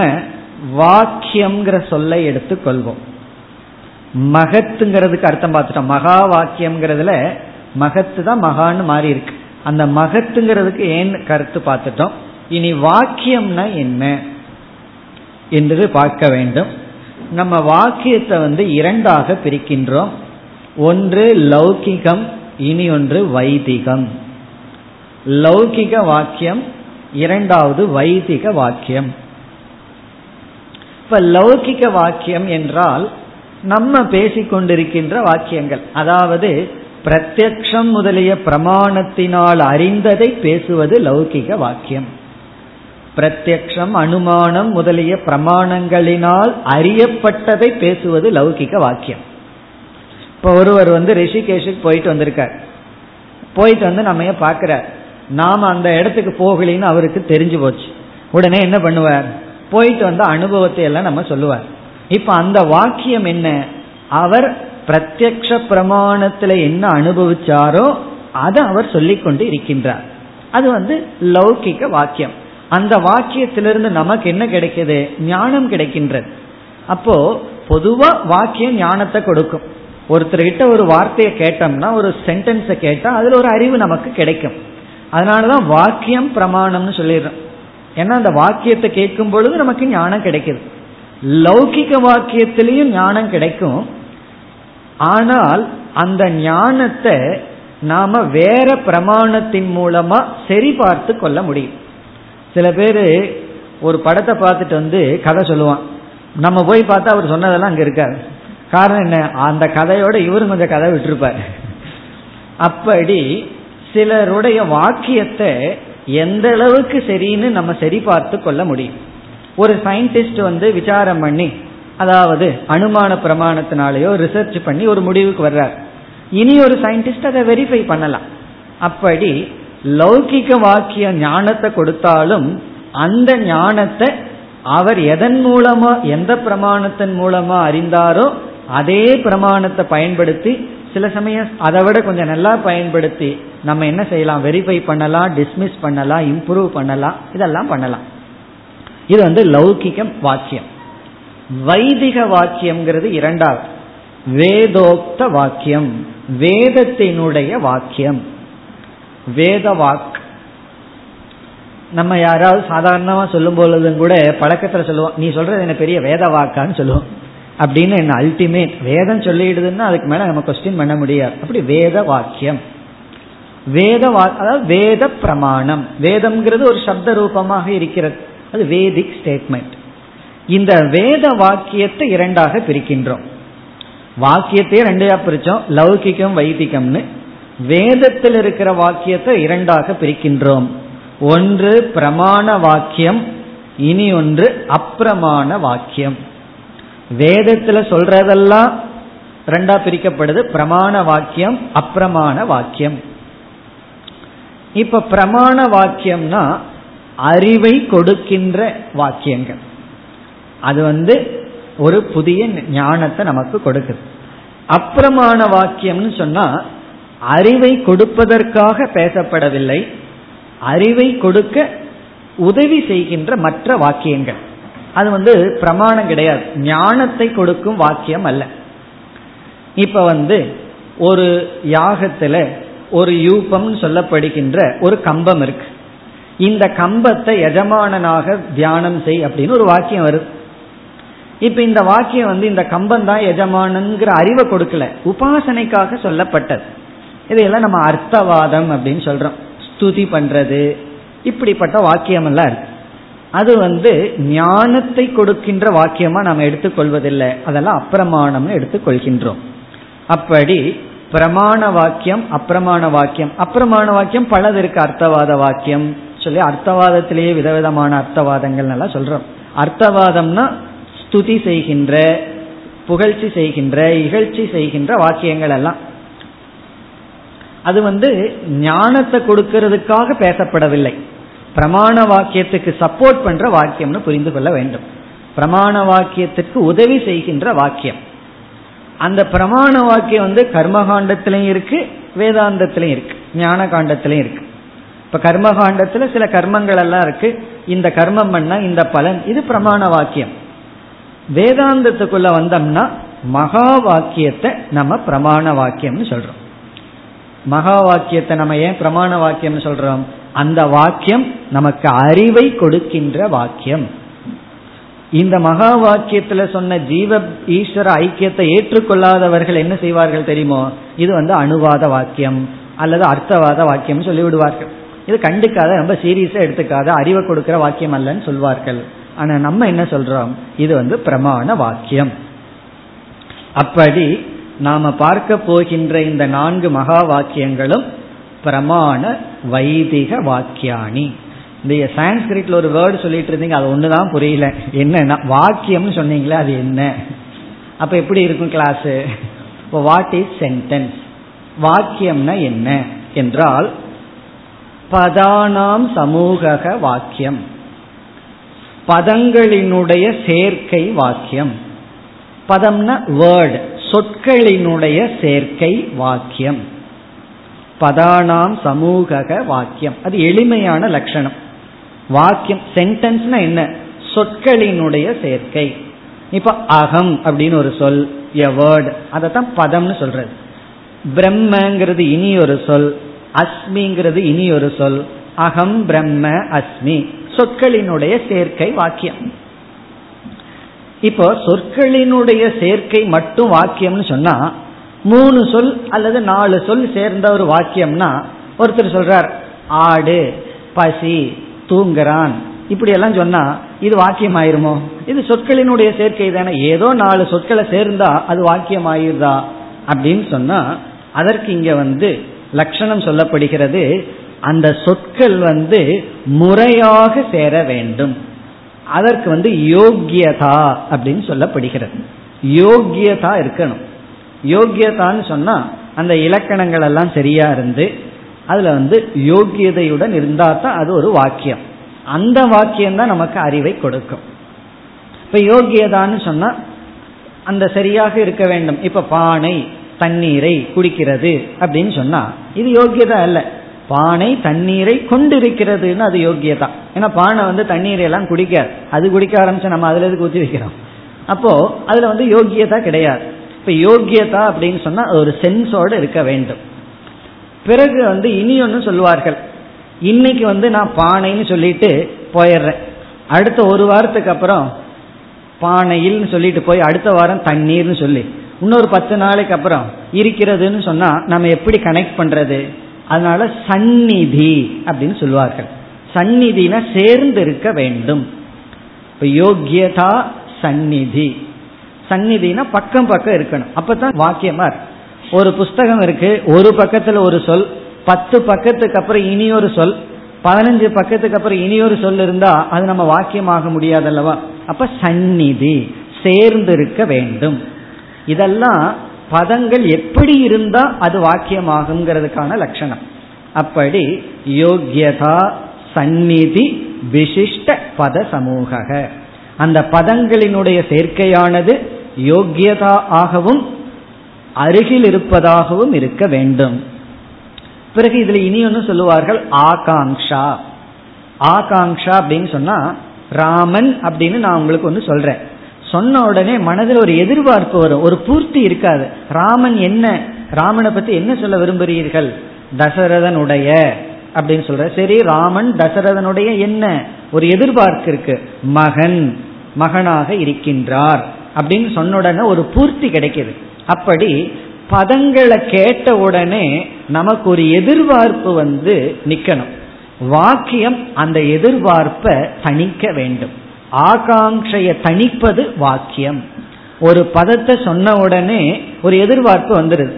வாக்கியம்ங்கிற சொல்லை எடுத்துக்கொள்வோம். மகத்துங்கிறதுக்கு அர்த்தம் பார்த்துட்டோம். மகா வாக்கியம்ங்கிறதுல மகத்து தான் மகான்னு மாறி இருக்கு. அந்த மகத்துங்கிறதுக்கு ஏன் கருத்து பார்த்துட்டோம். இனி வாக்கியம்னா என்ன என்று பார்க்க வேண்டும். நம்ம வாக்கியத்தை இரண்டாக பிரிக்கின்றோம். ஒன்று லௌகிகம், இனி ஒன்று வைதிகம். லௌகிக வாக்கியம், இரண்டாவது வைதிக வாக்கியம். இப்ப லௌகிக வாக்கியம் என்றால் நம்ம பேசிக்கொண்டிருக்கின்ற வாக்கியங்கள், அதாவது பிரத்யக்ஷம் முதலிய பிரமாணத்தினால் அறிந்ததை பேசுவது லௌகிக வாக்கியம். பிரத்யக்ஷம், அனுமானம் முதலிய பிரமாணங்களினால் அறியப்பட்டதை பேசுவது லௌகிக வாக்கியம். இப்போ ஒருவர் ரிஷிகேஷுக்கு போயிட்டு வந்திருக்கார், போயிட்டு வந்து நம்ம பார்க்கிறார், நாம் அந்த இடத்துக்கு போகலின்னு அவருக்கு தெரிஞ்சு போச்சு. உடனே என்ன பண்ணுவார், போயிட்டு வந்த அனுபவத்தை எல்லாம் நம்ம சொல்லுவார். இப்போ அந்த வாக்கியம் என்ன, அவர் பிரத்யக்ஷ பிரமாணத்தில் என்ன அனுபவிச்சாரோ அதை அவர் சொல்லிக்கொண்டு இருக்கின்றார். அது லௌகிக வாக்கியம். அந்த வாக்கியத்திலிருந்து நமக்கு என்ன கிடைக்கிது, ஞானம் கிடைக்கின்றது. அப்போ பொதுவா வாக்கியம் ஞானத்தை கொடுக்கும். ஒருத்தர்கிட்ட ஒரு வார்த்தையை கேட்டோம்னா, ஒரு சென்டென்ஸை கேட்டால் அதில் ஒரு அறிவு நமக்கு கிடைக்கும். அதனாலதான் வாக்கியம் பிரமாணம்னு சொல்லிடுறோம். ஏன்னா அந்த வாக்கியத்தை கேட்கும் பொழுது நமக்கு ஞானம் கிடைக்குது. லௌகிக வாக்கியத்திலையும் ஞானம் கிடைக்கும். ஆனால் அந்த ஞானத்தை நாம வேற பிரமாணத்தின் மூலமா சரி பார்த்து கொள்ள முடியும். சில பேர் ஒரு படத்தை பார்த்துட்டு கதை சொல்லுவான். நம்ம போய் பார்த்தா அவர் சொன்னதெல்லாம் அங்கே இருக்காது. காரணம் என்ன, அந்த கதையோட இவரும் கொஞ்சம் கதை விட்டுருப்பார். அப்படி சிலருடைய வாக்கியத்தை எந்த அளவுக்கு சரின்னு நம்ம சரி பார்த்து கொள்ள முடியும். ஒரு சயின்டிஸ்ட் விசாரம் பண்ணி, அதாவது அனுமான பிரமாணத்தினாலேயோ ரிசர்ச் பண்ணி ஒரு முடிவுக்கு வர்றார். இனி ஒரு சயின்டிஸ்ட் அதை வெரிஃபை பண்ணலாம். அப்படி லௌகிக வாக்கிய ஞானத்தை கொடுத்தாலும் அந்த ஞானத்தை அவர் எதன் மூலமா, எந்த பிரமாணத்தின் மூலமா அறிந்தாரோ அதே பிரமாணத்தை பயன்படுத்தி, சில சமயம் அதை விட கொஞ்சம் நல்லா பயன்படுத்தி நம்ம என்ன செய்யலாம், வெரிஃபை பண்ணலாம், டிஸ்மிஸ் பண்ணலாம், இம்ப்ரூவ் பண்ணலாம், இதெல்லாம் பண்ணலாம். இது லௌகிக வாக்கியம். வைதிக வாக்கியம்ங்கிறது இரண்டாவது, வேதோக்த வாக்கியம், வேதத்தினுடைய வாக்கியம், வேத வாக்கு. நம்ம யாராவது சாதாரணமா சொல்லும் போதும் கூட பழக்கத்துல சொல்லுவோம், நீ சொல்றது என்ன பெரிய வேத வாக்கான்னு சொல்லுவோம். அப்படின்னு என்ன, அல்டிமேட் வேதம் சொல்லிடுதுன்னா அதுக்கு மேல நம்ம கொஸ்டின் பண்ண முடியாது. அப்படி வேத வாக்கியம், வேத அதாவது வேத பிரமாணம். வேதம்ங்கிறது ஒரு சப்த ரூபமாக இருக்கிறது, அது வேதிக் ஸ்டேட்மெண்ட். இந்த வேத வாக்கியத்தை இரண்டாக பிரிக்கின்றோம். வாக்கியத்தையே ரெண்டையா பிரிச்சோம், லௌகிகம் வைதிகம்னு. வேதத்தில் இருக்கிற வாக்கியத்தை இரண்டாக பிரிக்கின்றோம். ஒன்று பிரமாண வாக்கியம், இனி ஒன்று அப்பிரமாண வாக்கியம். வேதத்தில் சொல்றதெல்லாம் ரெண்டா பிரிக்கப்படுது, பிரமாண வாக்கியம் அப்பிரமாண வாக்கியம். இப்ப பிரமாண வாக்கியம்னா அறிவை கொடுக்கின்ற வாக்கியங்கள். அது ஒரு புதிய ஞானத்தை நமக்கு கொடுக்குது. அப்பிரமாண வாக்கியம்னு சொன்னா அறிவை கொடுப்பதற்காக பேசப்படவில்லை, அறிவை கொடுக்க உதவி செய்கின்ற மற்ற வாக்கியங்கள். அது பிரமாணம் கிடையாது, ஞானத்தை கொடுக்கும் வாக்கியம் அல்ல. இப்ப ஒரு யாகத்துல ஒரு யூபம் சொல்லப்படுகின்ற ஒரு கம்பம் இருக்கு. இந்த கம்பத்தை எஜமானனாக தியானம் செய் அப்படின்னு ஒரு வாக்கியம் வருது. இப்ப இந்த வாக்கியம் இந்த கம்பம் தான் எஜமானன்கிற அறிவை கொடுக்கல, உபாசனைக்காக சொல்லப்பட்டது. இதையெல்லாம் நம்ம அர்த்தவாதம் அப்படின்னு சொல்றோம், ஸ்துதி பண்றது, இப்படிப்பட்ட வாக்கியம் எல்லாம் இருக்கு. அது ஞானத்தை கொடுக்கின்ற வாக்கியமா நாம் எடுத்துக்கொள்வதில்லை, அதெல்லாம் அப்பிரமாணம்னு எடுத்துக்கொள்கின்றோம். அப்படி பிரமாண வாக்கியம் அப்பிரமாண வாக்கியம். அப்பிரமாண வாக்கியம் பலது இருக்கு, அர்த்தவாத வாக்கியம் சொல்லி அர்த்தவாதத்திலேயே விதவிதமான அர்த்தவாதங்கள் எல்லாம் சொல்றோம். அர்த்தவாதம்னா ஸ்துதி செய்கின்ற, புகழ்ச்சி செய்கின்ற, இகழ்ச்சி செய்கின்ற வாக்கியங்கள் எல்லாம். அது ஞானத்தை கொடுக்கிறதுக்காக பேசப்படவில்லை, பிரமாண வாக்கியத்துக்கு சப்போர்ட் பண்ற வாக்கியம்னு புரிந்து கொள்ள வேண்டும். பிரமாண வாக்கியத்துக்கு உதவி செய்கின்ற வாக்கியம். அந்த பிரமாண வாக்கியம் கர்மகாண்டத்திலையும் இருக்கு, வேதாந்தத்திலையும் இருக்கு, ஞான காண்டத்திலையும் இருக்கு. இப்ப கர்மகாண்டத்துல சில கர்மங்கள் எல்லாம் இருக்கு, இந்த கர்மம் பண்ணா இந்த பலன், இது பிரமாண வாக்கியம். வேதாந்தத்துக்குள்ள வந்தோம்னா மகா வாக்கியத்தை நம்ம பிரமாண வாக்கியம்னு சொல்றோம். மகா வாக்கியத்தை நம்ம ஏன் பிரமாண வாக்கியம் சொல்றோம், அந்த வாக்கியம் நமக்கு அறிவை கொடுக்கின்ற வாக்கியம். இந்த மகா வாக்கியத்துல சொன்ன ஜீவ ஈஸ்வர ஐக்கியத்தை ஏற்றுக்கொள்ளாதவர்கள் என்ன செய்வார்கள் தெரியுமோ, இது அனுவாத வாக்கியம் அல்லது அர்த்தவாத வாக்கியம் சொல்லிவிடுவார்கள். இது கண்டுக்காத, ரொம்ப சீரியஸா எடுத்துக்காத, அறிவை கொடுக்கிற வாக்கியம் அல்லன்னு சொல்வார்கள். ஆனா நம்ம என்ன சொல்றோம், இது பிரமாண வாக்கியம். அப்படி நாம பார்க்க போகின்ற இந்த 4 மகா வாக்கியங்களும் பிரமாண வைதிக வாக்கியானி. இந்த சான்ஸ்கிரிட்ல ஒரு வேர்டு சொல்லிட்டு இருந்தீங்க, அது ஒண்ணுதான் புரியல, என்னன்னா வாக்கியம்னு சொன்னீங்களே அது என்ன, அப்ப எப்படி இருக்கும் கிளாஸ்? வாட் இஸ் சென்டென்ஸ், வாக்கியம்னா என்ன என்றால் பதானாம் சமூக வாக்கியம், பதங்களினுடைய சேர்க்கை வாக்கியம். பதம்னா வேர்டு, சொற்களினுடைய சேர்க்கை வாக்கியம் பதானாம் சமூக வாக்கியம். அது எளிமையான லட்சணம். வாக்கியம் சென்டென்ஸ்னா என்ன? சொற்களினுடைய சேர்க்கை. இப்ப அகம் அப்படின்னு ஒரு சொல், எ வேர்ட், அதத்தான் பதம்னு சொல்றது. பிரம்மங்கிறது இனி ஒரு சொல், அஸ்மிங்கிறது இனி ஒரு சொல், அகம் பிரம்ம அஸ்மி, சொற்களினுடைய சேர்க்கை வாக்கியம். இப்போ சொற்களினுடைய சேர்க்கை மட்டும் வாக்கியம்னு சொன்னா 3 சொல் அல்லது 4 சொல் சேர்ந்த ஒரு வாக்கியம்னா, ஒருத்தர் சொல்றார் ஆடு, பசி, தூங்குறான், இப்படி எல்லாம் சொன்னா இது வாக்கியம் ஆயிருமோ? இது சொற்களினுடைய சேர்க்கை தானே, ஏதோ 4 சொற்களை சேர்ந்தா அது வாக்கியம் ஆயிருதா அப்படின்னு சொன்னா, அதற்கு இங்க லட்சணம் சொல்லப்படுகிறது. அந்த சொற்கள் முறையாக சேர வேண்டும், அதற்கு யோக்கியதா அப்படின்னு சொல்லப்படுகிறது. யோக்கியதா இருக்கணும். யோக்கியதான்னு சொன்னா அந்த இலக்கணங்கள் எல்லாம் சரியா இருந்து அதுல யோக்கியதையுடன் இருந்தா தான் அது ஒரு வாக்கியம். அந்த வாக்கியம் தான் நமக்கு அறிவை கொடுக்கும். இப்ப யோக்கியதான்னு சொன்னா அந்த சரியாக இருக்க வேண்டும். இப்ப பானை தண்ணீரை குடிக்கிறது அப்படின்னு சொன்னா இது யோக்கியதா அல்ல, பானை தண்ணீரை கொண்டிருக்கிறதுன்னு அது யோக்கியதா. ஏன்னா பானை தண்ணீரை எல்லாம் குடிக்காது, அது குடிக்க ஆரம்பிச்சு நம்ம அதுல எதுக்கு ஊற்றி வைக்கிறோம்? அப்போ அதுல யோக்கியதா கிடையாது. இப்ப யோக்கியதா அப்படின்னு சொன்னா ஒரு சென்ஸோடு இருக்க வேண்டும். பிறகு இனி ஒன்னு சொல்லுவார்கள், இன்னைக்கு நான் பானைன்னு சொல்லிட்டு போயிடுறேன், அடுத்த ஒரு வாரத்துக்கு அப்புறம் பானையில்னு சொல்லிட்டு போய் அடுத்த வாரம் தண்ணீர்னு சொல்லி இன்னொரு 10 நாளைக்கு அப்புறம் இருக்கிறதுன்னு சொன்னா நம்ம எப்படி கனெக்ட் பண்றது? அதனால சந்நிதி அப்படின்னு சொல்லுவார்கள். சந்நிதினா சேர்ந்து இருக்க வேண்டும். இப்ப யோக்கியதா சந்நிதி, சந்நிதினா பக்கம் பக்கம் இருக்கணும், அப்பதான் வாக்கியமா இருக்கு. ஒரு புஸ்தகம் இருக்கு, ஒரு பக்கத்துல ஒரு சொல், 10 பக்கத்துக்கு அப்புறம் இனியொரு சொல், 15 பக்கத்துக்கு அப்புறம் இனியொரு சொல் இருந்தா அது நம்ம வாக்கியமாக முடியாதல்லவா? அப்ப சந்நிதி சேர்ந்திருக்க வேண்டும். இதெல்லாம் பதங்கள் எப்படி இருந்தா அது வாக்கியமாகுங்கிறதுக்கான லட்சணம். அப்படி யோக்கியதா சந்நிதி விசிஷ்ட பத சமூக, அந்த பதங்களினுடைய சேர்க்கையானது யோக்கியதா ஆகவும் அருகில் இருப்பதாகவும் இருக்க வேண்டும். பிறகு இதுல இனி ஒன்னு சொல்லுவார்கள் ஆகாங்ஷா. ஆகாங்ஷா அப்படின்னு சொன்னா ராமன் அப்படின்னு நான் உங்களுக்கு ஒன்று சொல்றேன், சொன்ன உடனே மனதில் ஒரு எதிர்பார்ப்பு வரும், ஒரு பூர்த்தி இருக்காது. ராமன் என்ன, ராமனை பத்தி என்ன சொல்ல விரும்புகிறீர்கள்? தசரதனுடைய அப்படின்னு சொல்ற. சரி, ராமன் தசரதனுடைய என்ன ஒரு எதிர்பார்ப்பு இருக்கு, மகன், மகனாக இருக்கின்றார் அப்படின்னு சொன்ன உடனே ஒரு பூர்த்தி கிடைக்கிது. அப்படி பதங்களை கேட்ட உடனே நமக்கு ஒரு எதிர்பார்ப்பு நிக்கணும். வாக்கியம் அந்த எதிர்பார்ப்பை தணிக்க வேண்டும். ஆகாங்ஷையை தணிப்பது வாக்கியம். ஒரு பதத்தை சொன்ன உடனே ஒரு எதிர்பார்ப்பு வந்துருது.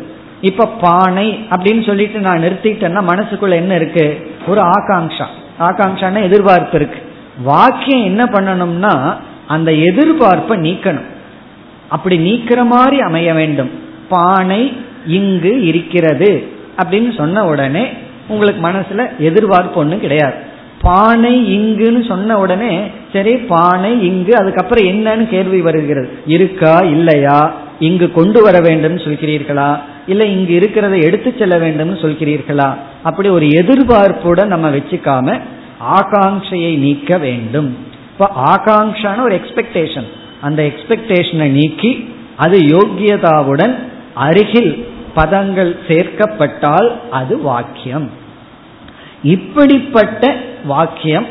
இப்ப பானை அப்படின்னு சொல்லிட்டு நான் நிறுத்திட்டேன்னா மனசுக்குள்ள என்ன இருக்கு? ஒரு ஆகாங்ஷா. ஆகாங்ஷான்னா எதிர்பார்ப்பு இருக்கு. வாக்கியம் என்ன பண்ணணும்னா அந்த எதிர்பார்ப்பை நீக்கணும். அப்படி நீக்கிற மாதிரி அமைய வேண்டும். பானை இங்கு இருக்கிறது அப்படின்னு சொன்ன உடனே உங்களுக்கு மனசுல எதிர்பார்ப்பு ஒன்றும் கிடையாது. பானை இங்குன்னு சொன்ன உடனே சரி பானை இங்கு, அதுக்கப்புறம் என்னன்னு கேள்வி வருகிறது, இருக்கா இல்லையா, இங்கு கொண்டு வர வேண்டும் சொல்கிறீர்களா இல்ல இங்கு இருக்கிறத எடுத்து செல்ல வேண்டும் சொல்கிறீர்களா? அப்படி ஒரு எதிர்பார்ப்புடன் நம்ம வச்சுக்காம ஆகாங்ஷையை நீக்க வேண்டும். இப்ப ஆகாங்ஷான ஒரு எக்ஸ்பெக்டேஷன், அந்த எக்ஸ்பெக்டேஷனை நீக்கி அது யோக்கியதாவுடன் அருகில் பதங்கள் சேர்க்கப்பட்டால் அது வாக்கியம். இப்படிப்பட்ட வாக்கியம்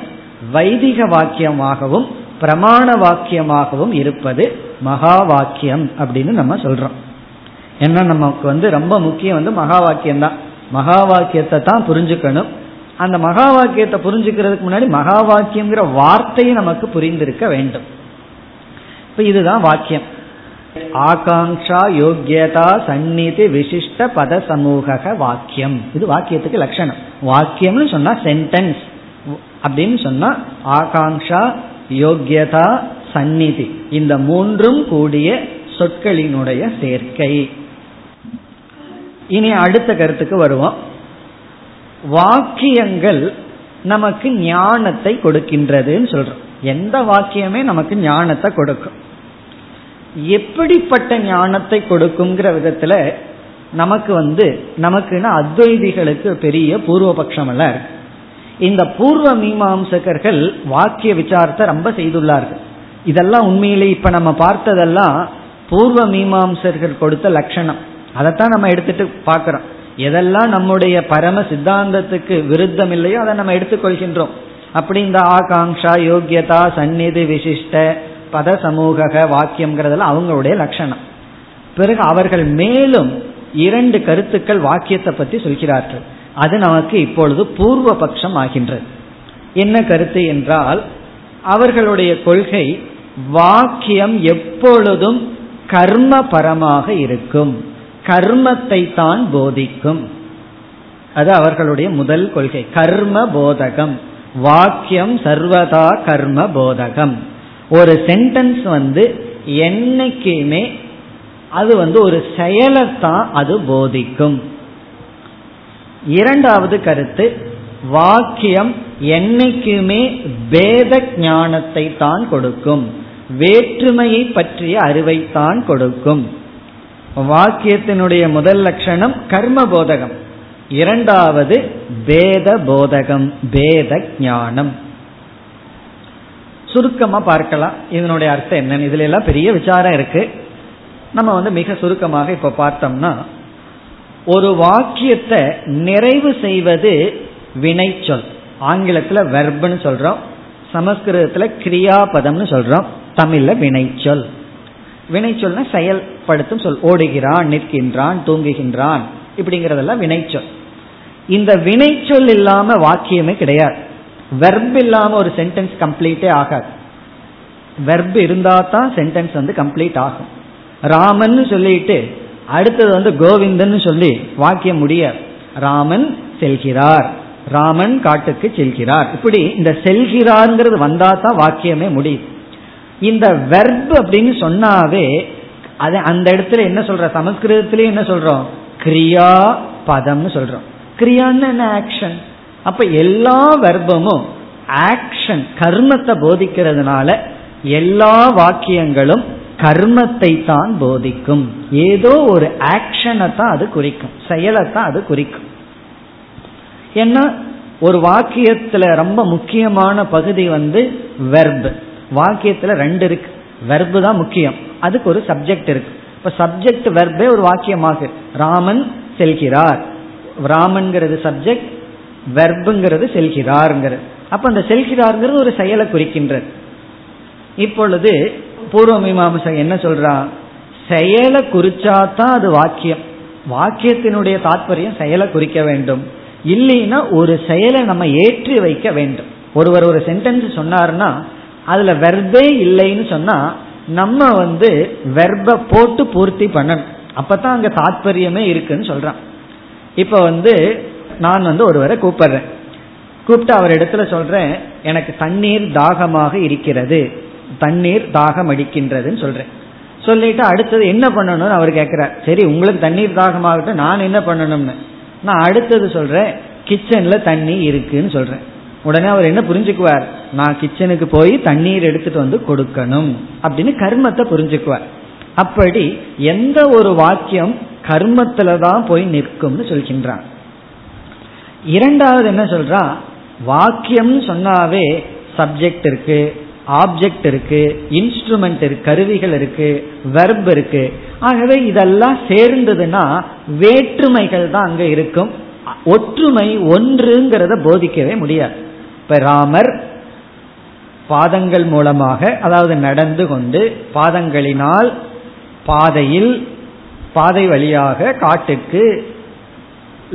வைதிக வாக்கியமாகவும் பிரமாண வாக்கியமாகவும் இருப்பது மகா வாக்கியம் அப்படின்னு நம்ம சொல்றோம். ஏன்னா நமக்கு ரொம்ப முக்கியம் மகா வாக்கியம் தான். மகா வாக்கியத்தை தான் புரிஞ்சுக்கணும். அந்த மகா வாக்கியத்தை புரிஞ்சுக்கிறதுக்கு முன்னாடி மகா வாக்கியம்ங்கிற வார்த்தையை நமக்கு புரிந்திருக்க வேண்டும். இப்ப இதுதான் வாக்கியம். ஆகாங்ஷா யோகியதா சந்நிதி விசிஷ்ட பத சமூக வாக்கியம். இது வாக்கியத்துக்கு லட்சணம். வாக்கியம்னு சொன்னா சென்டென்ஸ் அப்படின்னு சொன்னா ஆகாங்ஷா யோகியதா சந்நிதி இந்த மூன்றும் கூடிய சொற்களினுடைய சேர்க்கை. இனி அடுத்த கருத்துக்கு வருவோம். வாக்கியங்கள் நமக்கு ஞானத்தை கொடுக்கின்றதுன்னு சொல்றோம். எந்த வாக்கியமே நமக்கு ஞானத்தை கொடுக்கும். எப்படிப்பட்ட ஞானத்தை கொடுக்குங்கிற விதத்துல நமக்குன்னா அத்வைதிகளுக்கு பெரிய பூர்வபக்ஷம் அல்ல. இந்த பூர்வ மீமாம்சகர்கள் வாக்கிய விசாரத்தை ரொம்ப செய்துள்ளார்கள். இதெல்லாம் உண்மையிலே இப்ப நம்ம பார்த்ததெல்லாம் பூர்வ மீமாம்சகர்கள் கொடுத்த லட்சணம். அதைத்தான் நம்ம எடுத்துட்டு பார்க்கிறோம். எதெல்லாம் நம்முடைய பரம சித்தாந்தத்துக்கு விருத்தம் இல்லையோ அதை நம்ம எடுத்துக்கொள்கின்றோம். அப்படி இந்த ஆகாங்ஷா யோகியதா சந்நிதி விசிஷ்ட பத சமூக வாக்கியம்ங்கிறதுல அவங்களுடைய லட்சணம். பிறகு அவர்கள் மேலும் இரண்டு கருத்துக்கள் வாக்கியத்தை பற்றி சொல்கிறார்கள். அது நமக்கு இப்பொழுது பூர்வ பட்சம் ஆகின்றது. என்ன கருத்து என்றால், அவர்களுடைய கொள்கை வாக்கியம் எப்பொழுதும் கர்ம பரமாக இருக்கும், கர்மத்தை தான் போதிக்கும். அது அவர்களுடைய முதல் கொள்கை, கர்ம போதகம். வாக்கியம் சர்வதா கர்ம போதகம். ஒரு சென்டென்ஸ் என்னைக்குமே அது ஒரு செயலத்தான் அது போதிக்கும். இரண்டாவது கருத்து, வாக்கியம் என்னைக்குமே வேத ஞானத்தை தான் கொடுக்கும், வேற்றுமையை பற்றிய அறிவைத்தான் கொடுக்கும். வாக்கியத்தினுடைய முதல் லட்சணம் கர்ம போதகம், இரண்டாவது வேத போதகம், வேத ஞானம். சுருக்கமா பார்க்கலாம் இதனுடைய அர்த்தம் என்னன்னு. இதுல எல்லாம் பெரிய விசாரம் இருக்கு. நம்ம மிக சுருக்கமாக இப்ப பார்த்தோம்னா, ஒரு வாக்கியத்தை நிறைவு செய்வது வினைச்சொல். ஆங்கிலத்துல வெர்ப்னு சொல்றோம், சமஸ்கிருதத்துல கிரியாபதம்னு சொல்றோம், தமிழ்ல வினைச்சொல். வினைச்சொல்னா செயல்படுத்தும் சொல். ஓடுகிறான், நிற்கின்றான், தூங்குகின்றான், இப்படிங்கறதெல்லாம் வினைச்சொல். இந்த வினைச்சொல் இல்லாம வாக்கியமே கிடையாது. வெர்ப் இல்லாம ஒரு சென்டென்ஸ் கம்ப்ளீட்டே ஆகாது. வெர்ப் இருந்தா தான் சென்டென்ஸ் கம்ப்ளீட் ஆகும். ராமன் சொல்லிட்டு அடுத்தது கோவிந்தன் சொல்லி வாக்கியம் முடிய, ராமன் செல்கிறார், ராமன் காட்டுக்கு செல்கிறார், இப்படி இந்த செல்கிறார்ங்கிறது வந்தா தான் வாக்கியமே முடியும். இந்த வெர்ப் அப்படின்னு சொன்னாவே அது அந்த இடத்துல என்ன சொல்ற, சமஸ்கிருதத்திலே என்ன சொல்றோம், கிரியா பதம்னு சொல்றோம். கிரியான்னு என்ன, ஆக்ஷன். அப்ப எல்லா வெர்பமும் ஆக்ஷன், கர்மத்தை போதிக்கிறதுனால எல்லா வாக்கியங்களும் கர்மத்தை தான் போதிக்கும். ஏதோ ஒரு ஆக்ஷனை தான் அது குறிக்கும், செயலைத்தான் அது குறிக்கும். ஏன்னா ஒரு வாக்கியத்துல ரொம்ப முக்கியமான பகுதி வெர்பு. வாக்கியத்துல ரெண்டு இருக்கு, வெர்பு தான் முக்கியம், அதுக்கு ஒரு சப்ஜெக்ட் இருக்கு. இப்ப சப்ஜெக்ட் வெர்பே ஒரு வாக்கியமாக, ராமன் செல்கிறார், ராமன்கிறது சப்ஜெக்ட், வெர்புங்கிறது செல்கிறார்ங்கிறது. அப்ப அந்த செல்கிறார்ங்கிறது ஒரு செயலை குறிக்கின்றது. இப்பொழுது பூர்வ மீமாம்சம் என்ன சொல்றா, செயலை குறிச்சாதான் அது வாக்கியம். வாக்கியத்தினுடைய தாற்பயம் செயலை குறிக்க வேண்டும், இல்லைன்னா ஒரு செயலை நம்ம ஏற்றி வைக்க வேண்டும். ஒருவர் ஒரு சென்டென்ஸ் சொன்னார்னா அதுல வெர்பே இல்லைன்னு சொன்னா நம்ம வெர்பை போட்டு பூர்த்தி பண்ணணும். அப்பதான் அங்க தாற்பயமே இருக்குன்னு சொல்றான். இப்ப நான் ஒருவரை கூப்பிடுறேன், கூப்பிட்டு அவர் இடத்துல சொல்றேன், எனக்கு தண்ணீர் தாகமாக இருக்கிறது, தண்ணீர் தாகம் அடிக்கின்றதுன்னு சொல்றேன். சொல்லிட்டு அடுத்தது என்ன பண்ணணும்னு அவர் கேட்கிறார். சரி, உங்களுக்கு தண்ணீர் தாகமாகட்டும், நான் என்ன பண்ணணும்னு நான் அடுத்தது சொல்றேன், கிச்சன்ல தண்ணி இருக்குன்னு சொல்றேன். உடனே அவர் என்ன புரிஞ்சுக்குவார், நான் கிச்சனுக்கு போய் தண்ணீர் எடுத்துட்டு கொடுக்கணும் அப்படின்னு கர்மத்தை புரிஞ்சுக்குவார். அப்படி எந்த ஒரு வாக்கியம் கர்மத்துல தான் போய் நிற்கும்னு சொல்கின்றான். இரண்டாவது என்ன சொல்றா, வாக்கியம் சொன்னாவே சப்ஜெக்ட் இருக்கு, ஆப்ஜெக்ட் இருக்கு, இன்ஸ்ட்ருமெண்ட் இருக்கு, கருவிகள் இருக்கு, வெர்ப் இருக்கு. ஆகவே இதெல்லாம் சேர்ந்ததுன்னா வேற்றுமைகள் தான் அங்க இருக்கும், ஒற்றுமை ஒன்றுங்கிறத போதிக்கவே முடியாது. இப்ப ராமர் பாதங்கள் மூலமாக, அதாவது நடந்து கொண்டு, பாதங்களினால் பாதையில், பாதை வழியாக காட்டுக்கு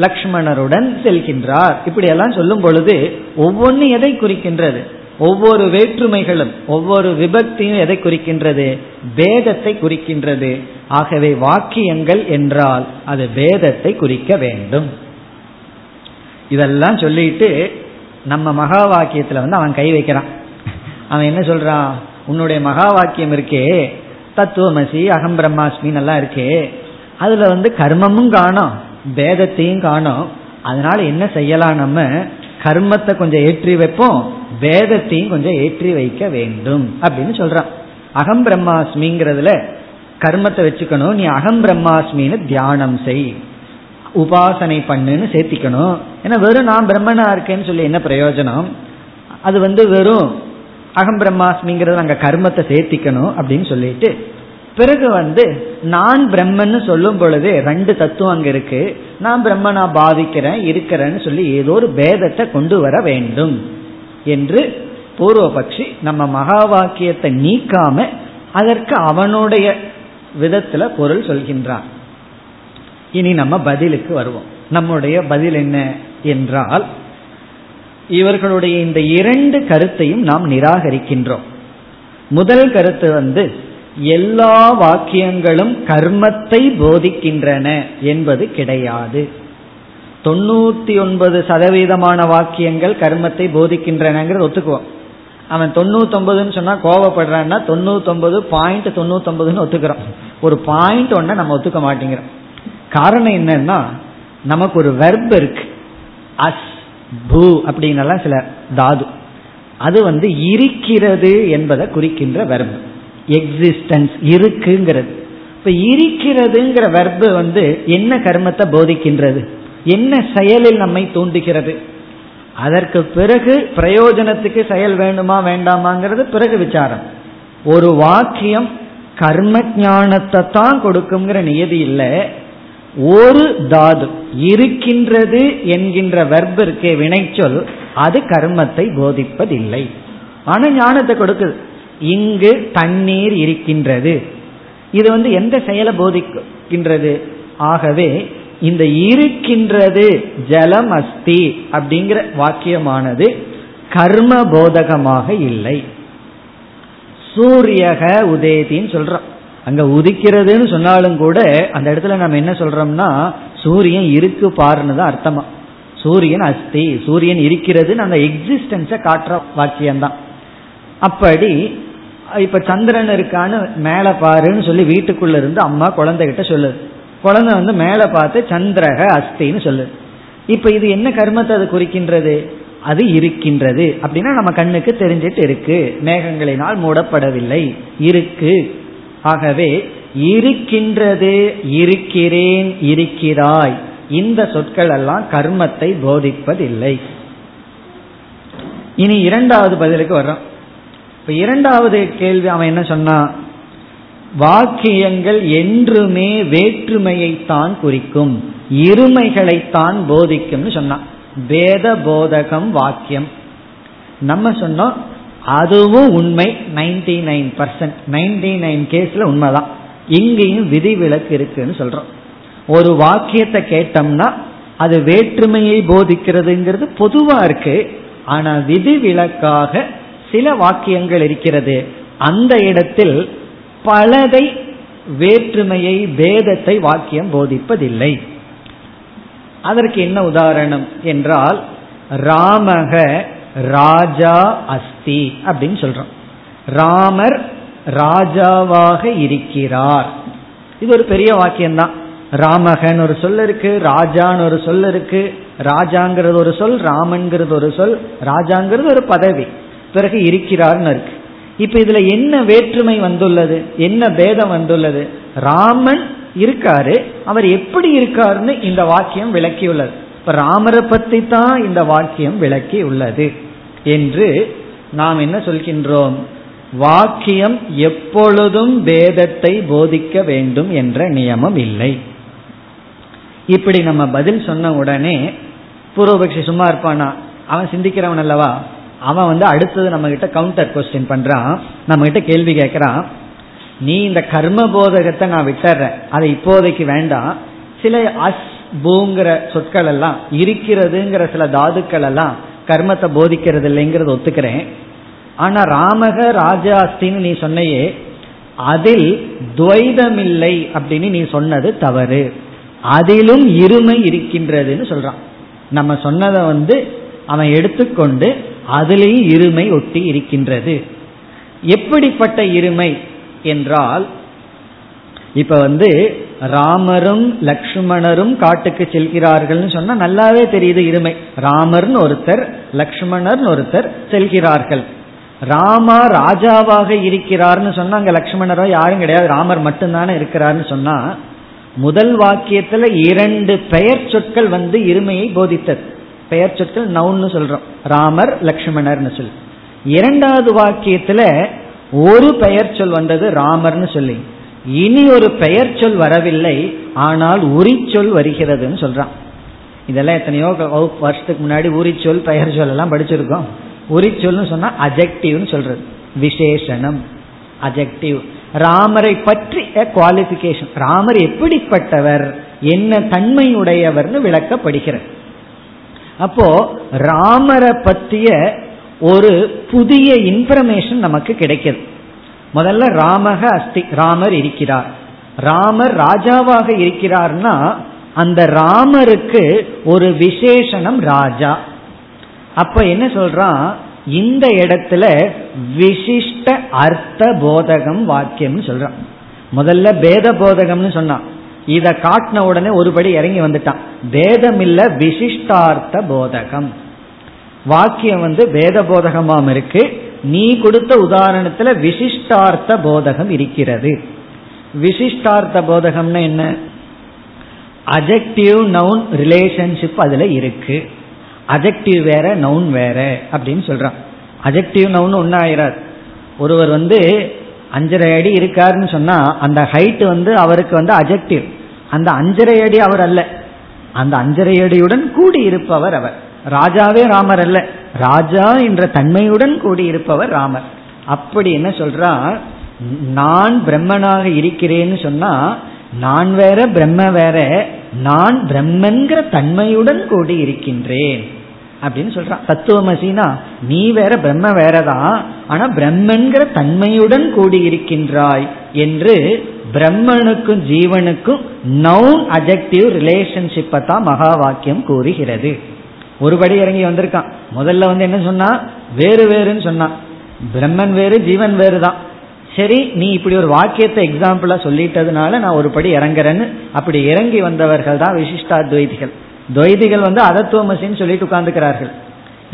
லக்ஷ்மணருடன் செல்கின்றார், இப்படியெல்லாம் சொல்லும் பொழுது ஒவ்வொன்னு எதை குறிக்கின்றது, ஒவ்வொரு வேற்றுமைகளும் ஒவ்வொரு விபக்தியும் எதை குறிக்கின்றது? பேதத்தை குறிக்கின்றது. ஆகவே வாக்கியங்கள் என்றால் அது பேதத்தை குறிக்க வேண்டும். இதெல்லாம் சொல்லிட்டு நம்ம மகா வாக்கியத்துல அவன் கை வைக்கிறான். அவன் என்ன சொல்றான்? உன்னுடைய மகா வாக்கியம் இருக்கே, தத்துவமசி அகம் பிரம்மாஸ்மின் எல்லாம் இருக்கே, அதுல கர்மமும் காணும் பேதத்தையும் காணும். அதனால என்ன செய்யலாம்? நம்ம கர்மத்தை கொஞ்சம் ஏற்றி வைப்போம், வேதத்தையும் கொஞ்சம் ஏற்றி வைக்க வேண்டும் அப்படின்னு சொல்றான். அகம் பிரம்மாஸ்மிங்கிறதுல கர்மத்தை வச்சுக்கணும், நீ அகம் பிரம்மாஸ்மின்னு தியானம் செய், உபாசனை பண்ணுன்னு சேர்த்திக்கணும். ஏன்னா வெறும் நான் பிரம்மனா இருக்கேன்னு சொல்லி என்ன பிரயோஜனம்? அது வெறும் அகம் பிரம்மாஸ்மிங்கிறது நாங்கள் கர்மத்தை சேர்த்திக்கணும் அப்படின்னு சொல்லிட்டு பிறகு நான் பிரம்மன்னு சொல்லும் பொழுது ரெண்டு தத்துவம் அங்க இருக்கு. நான் பிரம்மனா பாவிக்கிறேன் இருக்கிறேன்னு சொல்லி ஏதோ ஒரு பேதத்தை கொண்டு வர வேண்டும் என்று பூர்வபக்ஷி நம்ம மகா வாக்கியத்தை நீக்காம அதற்கு அவனுடைய விதத்துல பொருள் சொல்கின்றான். இனி நம்ம பதிலுக்கு வருவோம். நம்முடைய பதில் என்ன என்றால், இவர்களுடைய இந்த இரண்டு கருத்தையும் நாம் நிராகரிக்கின்றோம். முதல் கருத்து எல்லா வாக்கியங்களும் கர்மத்தை போதிக்கின்றன என்பது கிடையாது. 99% வாக்கியங்கள் கர்மத்தை போதிக்கின்றனங்கிறது ஒத்துக்குவோம். அவன் 99ன்னு சொன்னா கோவப்படுறான்னா 99.99ன்னு ஒத்துக்கிறோம். ஒரு பாயிண்ட் ஒன்றை நம்ம ஒத்துக்க மாட்டேங்கிறோம். காரணம் என்னன்னா, நமக்கு ஒரு வெர்ப் இருக்கு, அஸ் பூ அப்படின்னாலாம் சில தாது, அது இருக்கிறது என்பதை குறிக்கின்ற வெர்பு. எக்ஸிஸ்டன்ஸ் இருக்குங்கிறது. இப்ப இருக்கிறதுங்கிற வெர்பு என்ன கர்மத்தை போதிக்கின்றது, என்ன செயலில் நம்மை தூண்டுகிறது? அதற்கு பிறகு பிரயோஜனத்துக்கு செயல் வேண்டுமா வேண்டாமாங்கிறது பிறகு விசாரம். ஒரு வாக்கியம் கர்ம ஞானத்தை தான் கொடுக்குங்கிற நியதி இல்லை. ஒரு தாது இருக்கின்றது என்கின்ற வெர்பு இருக்கே, வினைச்சொல், அது கர்மத்தை போதிப்பதில்லை, ஆனா ஞானத்தை கொடுக்குது. இங்கு தண்ணீர் இருக்கின்றது, இது எந்த செயலை போதிக்கின்றது? ஆகவே இந்த இருக்கின்றது ஜலம் அஸ்தி அப்படிங்கிற வாக்கியமானது கர்ம போதகமாக இல்லை. சூரியக உதயத்தின்னு சொல்றோம். அங்க உதிக்கிறதுன்னு சொன்னாலும் கூட அந்த இடத்துல நம்ம என்ன சொல்றோம்னா, சூரியன் இருக்கு பாருன்னு தான் அர்த்தமா. சூரியன் அஸ்தி, சூரியன் இருக்கிறதுன்னு அந்த எக்ஸிஸ்டன்ஸை காட்டுற வாக்கியம்தான். அப்படி இப்ப சந்திரன் இருக்கான்னு மேல பாருன்னு சொல்லி வீட்டுக்குள்ள இருந்து அம்மா குழந்தைகிட்ட சொல்லுது. குழந்தை மேல பார்த்து சந்திரக அஸ்தின்னு சொல்லுது. இப்ப இது என்ன கர்மத்தை அது குறிக்கின்றது? அது இருக்கின்றது அப்படின்னா நம்ம கண்ணுக்கு தெரிஞ்சிட்டு இருக்கு, மேகங்களினால் மூடப்படவில்லை, இருக்கு. ஆகவே இருக்கின்றது, இருக்கிறேன், இருக்கிறாய், இந்த சொற்கள் எல்லாம் கர்மத்தை போதிப்பதில்லை. இனி இரண்டாவது பதிலுக்கு வர்றோம். இப்ப இரண்டாவது கேள்வி அவன் என்ன சொன்னா, வாக்கியங்கள் என்றுமே வேற்றுமையைத்தான் குறிக்கும், இருமைகளைத்தான் போதிக்கும்னு சொன்னான். வேத போதகம் வாக்கியம் நம்ம சொன்னோம், அதுவும் உண்மை. 99 கேஸ்ல உண்மைதான். இங்கேயும் விதிவிலக்கு இருக்குன்னு சொல்றோம். ஒரு வாக்கியத்தை கேட்டோம்னா அது வேற்றுமையை போதிக்கிறதுங்கிறது பொதுவா இருக்கு, ஆனா விதிவிலக்காக சில வாக்கியங்கள் இருக்கிறது. அந்த இடத்தில் பலதை, வேற்றுமையை, பேதத்தை வாக்கியம் போதிப்பதில்லை. அதற்கு என்ன உதாரணம் என்றால், ராமக ராஜா அஸ்தி அப்படின்னு சொல்றோம். ராமர் ராஜாவாக இருக்கிறார், இது ஒரு பெரிய வாக்கியம்தான். ராமகன் ஒரு சொல் இருக்கு, ராஜான்னு ஒரு சொல் இருக்கு. ராஜாங்கிறது ஒரு சொல், ராமன்கிறது ஒரு சொல், ராஜாங்கிறது ஒரு பதவி, பிறகு இருக்கிறார்னு இருக்கு. இப்ப இதுல என்ன வேற்றுமை வந்துள்ளது, என்ன பேதம் வந்துள்ளது? ராமன் இருக்காரு, அவர் எப்படி இருக்காருன்னு இந்த வாக்கியம் விளக்கி உள்ளது. இப்ப ராமரை பத்தி தான் இந்த வாக்கியம் விளக்கி உள்ளது என்று நாம் என்ன சொல்கின்றோம்? வாக்கியம் எப்பொழுதும் பேதத்தை போதிக்க வேண்டும் என்ற நியமம் இல்லை. இப்படி நம்ம பதில் சொன்ன உடனே பூர்வபக்ஷி சும்மா இருப்பானா? அவன் சிந்திக்கிறவன் அல்லவா. அவன் அடுத்தது நம்ம கிட்ட கவுண்டர் கொஸ்டின் பண்றான், நம்ம கிட்ட கேள்வி கேட்கறான். நீ இந்த கர்ம போதகத்தை நான் விட்டுறேன், அதை இப்போதைக்கு வேண்டாம். சில அஸ் பூங்கிற சொற்கள் எல்லாம், இருக்கிறதுங்கிற சில தாதுக்கள் எல்லாம் கர்மத்தை போதிக்கிறது இல்லைங்கிறது ஒத்துக்கிறேன். ஆனா ராமக ராஜாஸ்தின்னு நீ சொன்னையே, அதில் துவைதமில்லை அப்படின்னு நீ சொன்னது தவறு, அதிலும் இருமை இருக்கின்றதுன்னு சொல்றான். நம்ம சொன்னதை அவன் எடுத்துக்கொண்டு அதிலேயும் இருமை ஒட்டி இருக்கின்றது. எப்படிப்பட்ட இருமை என்றால், இப்ப ராமரும் லக்ஷ்மணரும் காட்டுக்கு செல்கிறார்கள் சொன்னா நல்லாவே தெரியுது இருமை. ராமர்னு ஒருத்தர் லக்ஷ்மணர்னு ஒருத்தர் செல்கிறார்கள். ராமா ராஜாவாக இருக்கிறார்னு சொன்னா அங்க லக்ஷ்மணரோ யாரும் கிடையாது, ராமர் மட்டும்தானே இருக்கிறார்னு சொன்னா, முதல் வாக்கியத்துல இரண்டு பெயர் சொற்கள் இருமையை போதித்தது. பெயர் சொற்கள் நவுன்னு சொல்றோம், ராமர் லக்ஷ்மணர்னு சொல்லி. இரண்டாவது வாக்கியத்துல ஒரு பெயர் சொல் வந்தது ராமர்னு சொல்லி, இனி ஒரு பெயர் சொல் வரவில்லை, ஆனால் உரிச்சொல் வருகிறதுன்னு சொல்றான். இதெல்லாம் எத்தனையோ வருஷத்துக்கு முன்னாடி உரிச்சொல் பெயர் சொல் எல்லாம் படிச்சிருக்கோம். உரிச்சொல்னு சொன்னா அஜெக்டிவ்னு சொல்றது, விசேஷனம் அஜெக்டிவ். ராமரை பற்றிய குவாலிஃபிகேஷன், ராமர் எப்படிப்பட்டவர், என்ன தன்மையுடையவர்னு விளக்கப்படுகிறது. அப்போ ராமரை பற்றிய ஒரு புதிய இன்ஃபர்மேஷன் நமக்கு கிடைக்கிறது. முதல்ல ராமக அஸ்தி, ராமர் இருக்கிறார். ராமர் ராஜாவாக இருக்கிறார்னா அந்த ராமருக்கு ஒரு விசேஷனம் ராஜா. அப்ப என்ன சொல்றான், இந்த இடத்துல விசிஷ்ட அர்த்த போதகம் வாக்கியம் சொல்றான். முதல்ல பேத போதகம்னு சொன்னான், இத காட்டின உடனே ஒருபடி இறங்கி வந்துட்டான். பேதம் இல்ல, விசிஷ்டார்த்த போதகம் வாக்கியம் பேத போதகமாம் இருக்கு. நீ கொடுத்த உதாரணத்துல விசிஷ்டார்த்த போதகம் இருக்கிறது. விசிஷ்டார்த்த போதகம்னா என்ன, அஜெக்டிவ் நவுன் ரிலேஷன்ஷிப் அதுல இருக்கு. அஜெக்டிவ் வேற நவுன் வேற அப்படின்னு சொல்றான். அஜெக்டிவ் நவுன் ஒன்னாயிரார். ஒருவர் 5.5 அடி இருக்காருன்னு சொன்னா அந்த ஹைட் அவருக்கு அஜெக்டிவ். அந்த 5.5 அடி அவர் அல்ல, அந்த 5.5 அடியுடன் கூடி இருப்பவர் அவர். ராஜாவே ராமர் அல்ல, ராஜா என்ற தன்மையுடன் கூடி இருப்பவர் ராமர். அப்படி என்ன சொல்றா, நான் பிரம்மனாக இருக்கிறேன்னு சொன்னா நான் வேற பிரம்ம வேற, நான் பிரம்மன்கிற தன்மையுடன் கூடி இருக்கின்றேன் அப்படின்னு சொல்றான். தத்துவமசினா நீ வேற பிரம்ம வேறதான், ஆனா பிரம்மன்கிற தன்மையுடன் கூடி இருக்கின்றாய் என்று பிரம்மனுக்கும் ஜீவனுக்கும் நவுன் அஜெக்டிவ் ரிலேஷன்ஷிப்பை தான் மகா வாக்கியம் கூறுகிறது. ஒருபடி இறங்கி வந்திருக்கான். முதல்ல என்ன சொன்னா, வேறு வேறுன்னு சொன்னான், பிரம்மன் வேறு ஜீவன் வேறு தான். சரி, நீ இப்படி ஒரு வாக்கியத்தை எக்ஸாம்பிளா சொல்லிட்டதுனால நான் ஒரு படி இறங்குறேன்னு அப்படி இறங்கி வந்தவர்கள் தான் விசிஷ்டாத்வைதிகள். துவைதிகள் அதத்துவமசின்னு சொல்லிட்டு உட்கார்ந்துக்கிறார்கள்.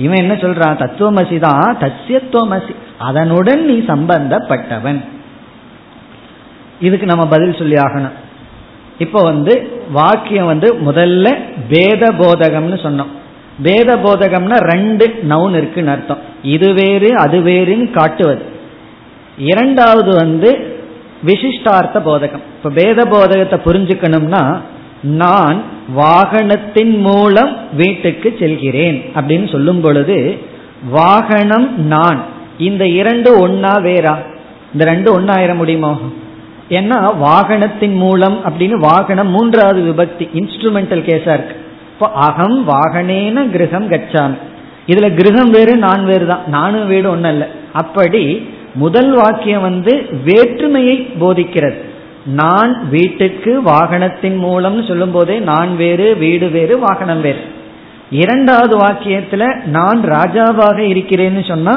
இவன் என்ன சொல்றான், தத்துவமசி தான், தத்யத்துவமசி, அதனுடன் நீ சம்பந்தப்பட்டவன். இதுக்கு நம்ம பதில் சொல்லி ஆகணும். இப்போ வாக்கியம் முதல்ல பேத போதகம்னு சொன்னோம். பேத போதகம்னா ரெண்டு நவுன் இருக்குன்னு அர்த்தம், இது வேறு அது வேறுன்னு காட்டுவது. இரண்டாவது விசிஷ்டார்த்த போதகம். இப்ப பேத போதகத்தை புரிஞ்சுக்கணும்னா, நான் வாகனத்தின் மூலம் வீட்டுக்கு செல்கிறேன் அப்படின்னு சொல்லும் பொழுது வாகனம் நான், இந்த இரண்டு ஒன்னா வேறா, இந்த ரெண்டு ஒன்னாயிர முடியுமா? ஏன்னா வாகனத்தின் மூலம் அப்படின்னு வாகனம் மூன்றாவது விபக்தி, இன்ஸ்ட்ருமெண்டல் கேஸா இருக்கு. இப்போ அகம் வாகனேன கிரகம் கச்சாமி, இதுல கிரகம் வேறு நான் வேறு தான், நானும் வீடு ஒன்னும் இல்லை. அப்படி முதல் வாக்கியம் வேற்றுமையை போதிக்கிறது. நான் வீட்டுக்கு வாகனத்தின் மூலம் சொல்லும் போதே நான் வேறு, வீடு வேறு, வாகனம் வேறு. இரண்டாவது வாக்கியத்துல நான் ராஜாவாக இருக்கிறேன்னு சொன்னா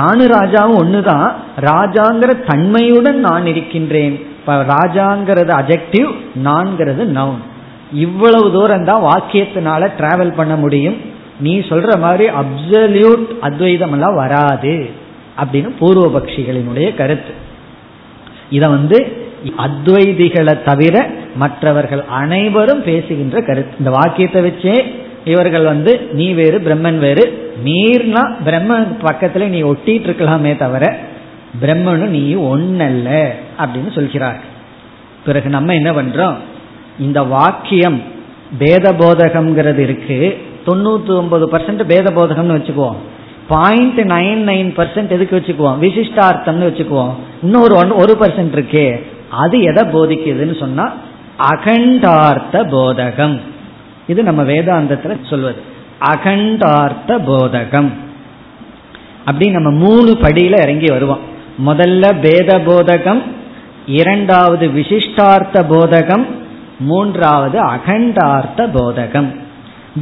நானும் ராஜாவும் ஒண்ணுதான், ராஜாங்கிற தன்மையுடன் நான் இருக்கின்றேன். இப்ப ராஜாங்கிறது அஜெக்டிவ், நான்கிறது நவுன். இவ்வளவு தூரம் தான் வாக்கியத்தினால டிராவல் பண்ண முடியும். நீ சொல்ற மாதிரி அப்சல்யூட் அத்வைதம் எல்லாம் வராது அப்படின்னு பூர்வபக்ஷிகளினுடைய கருத்து. இத அத்வைதிகளை தவிர மற்றவர்கள் அனைவரும் பேசுகின்ற கருத்து. இந்த வாக்கியத்தை வச்சே இவர்கள் நீ வேறு பிரம்மன் வேறு, நீர்னா பிரம்ம பக்கத்துல நீ ஒட்டிட்டு இருக்கலாமே தவிர பிரம்மனு நீ ஒன்னல்ல அப்படின்னு சொல்கிறார்கள். பிறகு நம்ம என்ன பண்றோம், இந்த வாக்கியம் பேத போதகம்ங்கிறது இருக்கு, 99% பேத போதகம்னு வச்சுக்குவோம், 0.99% எதுக்கு வச்சுக்குவோம், விசிஷ்டார்த்தம்னு வச்சுக்குவோம். இன்னொரு 1% இருக்கே, அது எதை போதிக்குதுன்னு சொன்னா அகண்டார்த்த போதகம். இது நம்ம வேதாந்தத்துல சொல்வது அகண்டார்த்த போதகம். அப்படி நம்ம மூணு படியில இறங்கி வருவோம். முதல்ல பேத போதகம், இரண்டாவது விசிஷ்டார்த்த போதகம், மூன்றாவது அகண்டார்த்த போதகம்.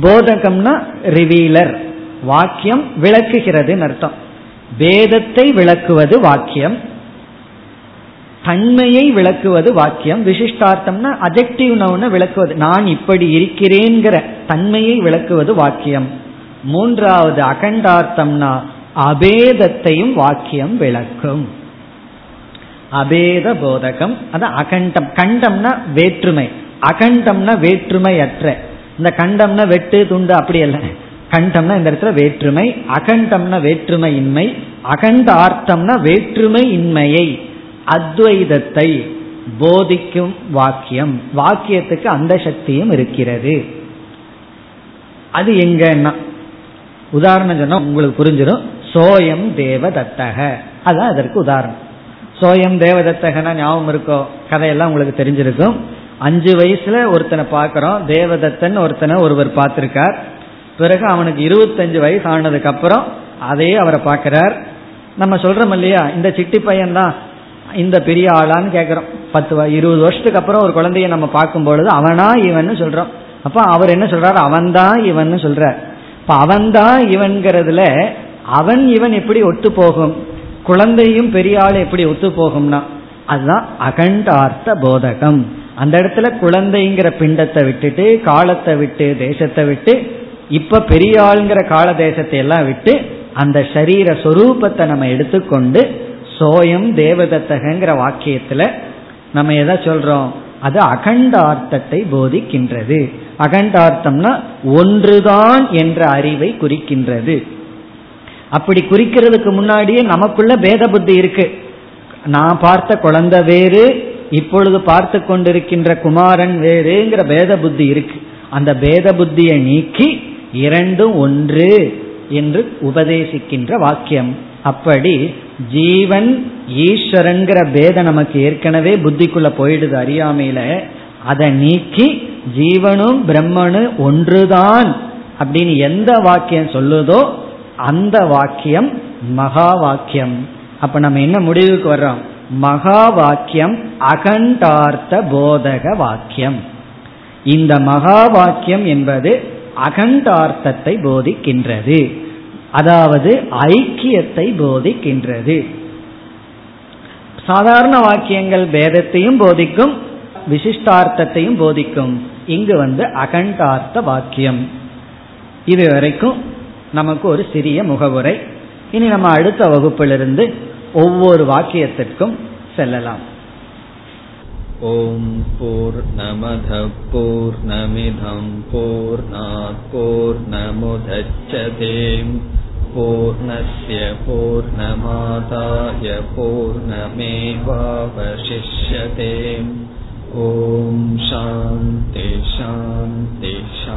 போதகம்னா ரிவீலர், வாக்கியம் விளக்குகிறதுன்னு அர்த்தம். வேதத்தை விளக்குவது வாக்கியம், தன்மையை விளக்குவது வாக்கியம். விசிஷ்டார்த்தம்னா அஜெக்டிவ் நவுன விளக்குவது, நான் இப்படி இருக்கிறேங்கிற தன்மையை விளக்குவது வாக்கியம். மூன்றாவது அகண்டார்த்தம்னா அபேதத்தையும் வாக்கியம் விளக்கும், அபேத போதகம். அதான் அகண்டம். கண்டம்னா வேற்றுமை, அகண்டம்னா வேற்றுமை அற்ற. இந்த கண்டம்னா வெட்டு துண்டு அப்படி அல்ல, கண்டம்னா இந்த இடத்துல வேற்றுமை, அகண்டம்னா வேற்றுமை இன்மை. அகண்டார்த்தம்னா வேற்றுமை இன்மையை, அத்வைதத்தை போதிக்கும் வாக்கியம். வாக்கியத்துக்கு அந்த சக்தியும் இருக்கிறது. அது எங்கன்னா உதாரணம் சொன்னா உங்களுக்கு புரிஞ்சிடும். சோயம் தேவதத்தக, அதான் அதற்கு உதாரணம். சோயம் தேவதத்தகனா ஞாபகம் இருக்கோ, கதையெல்லாம் உங்களுக்கு தெரிஞ்சிருக்கும். 5 வயசுல ஒருத்தனை பார்க்கிறோம், தேவதத்தன் ஒருத்தனை ஒருவர் பார்த்திருக்கார். பிறகு அவனுக்கு 25 வயசு ஆனதுக்கு அப்புறம் அதே அவரை பார்க்கிறார். நம்ம சொல்றோம் இல்லையா, இந்த சிட்டி பையன் தான் இந்த பெரிய ஆளான்னு கேட்குறோம். 10-20 வருஷத்துக்கு அப்புறம் ஒரு குழந்தைய நம்ம பார்க்கும் பொழுது அவனா இவன்னு சொல்றோம். அப்போ அவர் என்ன சொல்றாரு, அவன்தான் இவன்னு சொல்றார். இப்போ அவன்தான் இவன்கிறதுல அவன் இவன் எப்படி ஒத்து போகும், குழந்தையும் பெரிய ஆள் எப்படி ஒத்து போகும்னா அதுதான் அகண்டார்த்த போதகம். அந்த இடத்துல குழந்தைங்கிற பிண்டத்தை விட்டுட்டு, காலத்தை விட்டு, தேசத்தை விட்டு, இப்ப பெரிய ஆளுங்கிற கால தேசத்தை எல்லாம் விட்டு அந்த சரீர சொரூபத்தை நம்ம எடுத்துக்கொண்டு சோயம் தேவதத்தகங்கிற வாக்கியத்துல நம்ம எதை சொல்றோம், அது அகண்டார்த்தத்தை போதிக்கின்றது. அகண்டார்த்தம்னா ஒன்றுதான் என்ற அறிவை குறிக்கின்றது. அப்படி குறிக்கிறதுக்கு முன்னாடியே நமக்குள்ள பேத புத்தி இருக்கு. நான் பார்த்த குழந்தை வேறு, இப்பொழுது பார்த்து கொண்டிருக்கின்ற குமாரன் வேறுங்கிற பேத புத்தி இருக்கு. அந்த பேத புத்தியை நீக்கி இரண்டும் ஒன்று என்று உபதேசிக்கின்ற வாக்கியம். அப்படி ஜீவன் ஈஸ்வரன்கிற பேதம் நமக்கு ஏற்கனவே புத்திக்குள்ள போயிடுது அறியாமையில, அதை நீக்கி ஜீவனும் பிரம்மனும் ஒன்றுதான் அப்படின்னு எந்த வாக்கியம் சொல்லுதோ அந்த வாக்கியம் மகா வாக்கியம். அப்ப நம்ம என்ன முடிவுக்கு வர்றோம், மகா வாக்கியம் அகண்டார்த்த போதக வாக்கியம். இந்த மகா வாக்கியம் என்பது அகண்டார்த்தத்தை போதிக்கின்றது, அதாவது ஐக்கியத்தை போதிக்கின்றது. சாதாரண வாக்கியங்கள் பேதத்தையும் போதிக்கும், விசிஷ்டார்த்தத்தையும் போதிக்கும். இங்கு அகண்டார்த்த வாக்கியம். இதுவரைக்கும் நமக்கு ஒரு சிறிய முகவுரை. இனி நம்ம அடுத்த வகுப்பிலிருந்து ஒவ்வொரு வாக்கியத்திற்கும் செல்லலாம். ஓம் பூர்ணமத பூர்ணமிதம் பூர்ணாத் பூர்ணமுதச்யதே பூர்ணஸ்ய பூர்ணமாதாய பூர்ணமேவாவசிஷ்யதே. ஓம் சாந்தி சாந்தி சாந்தி.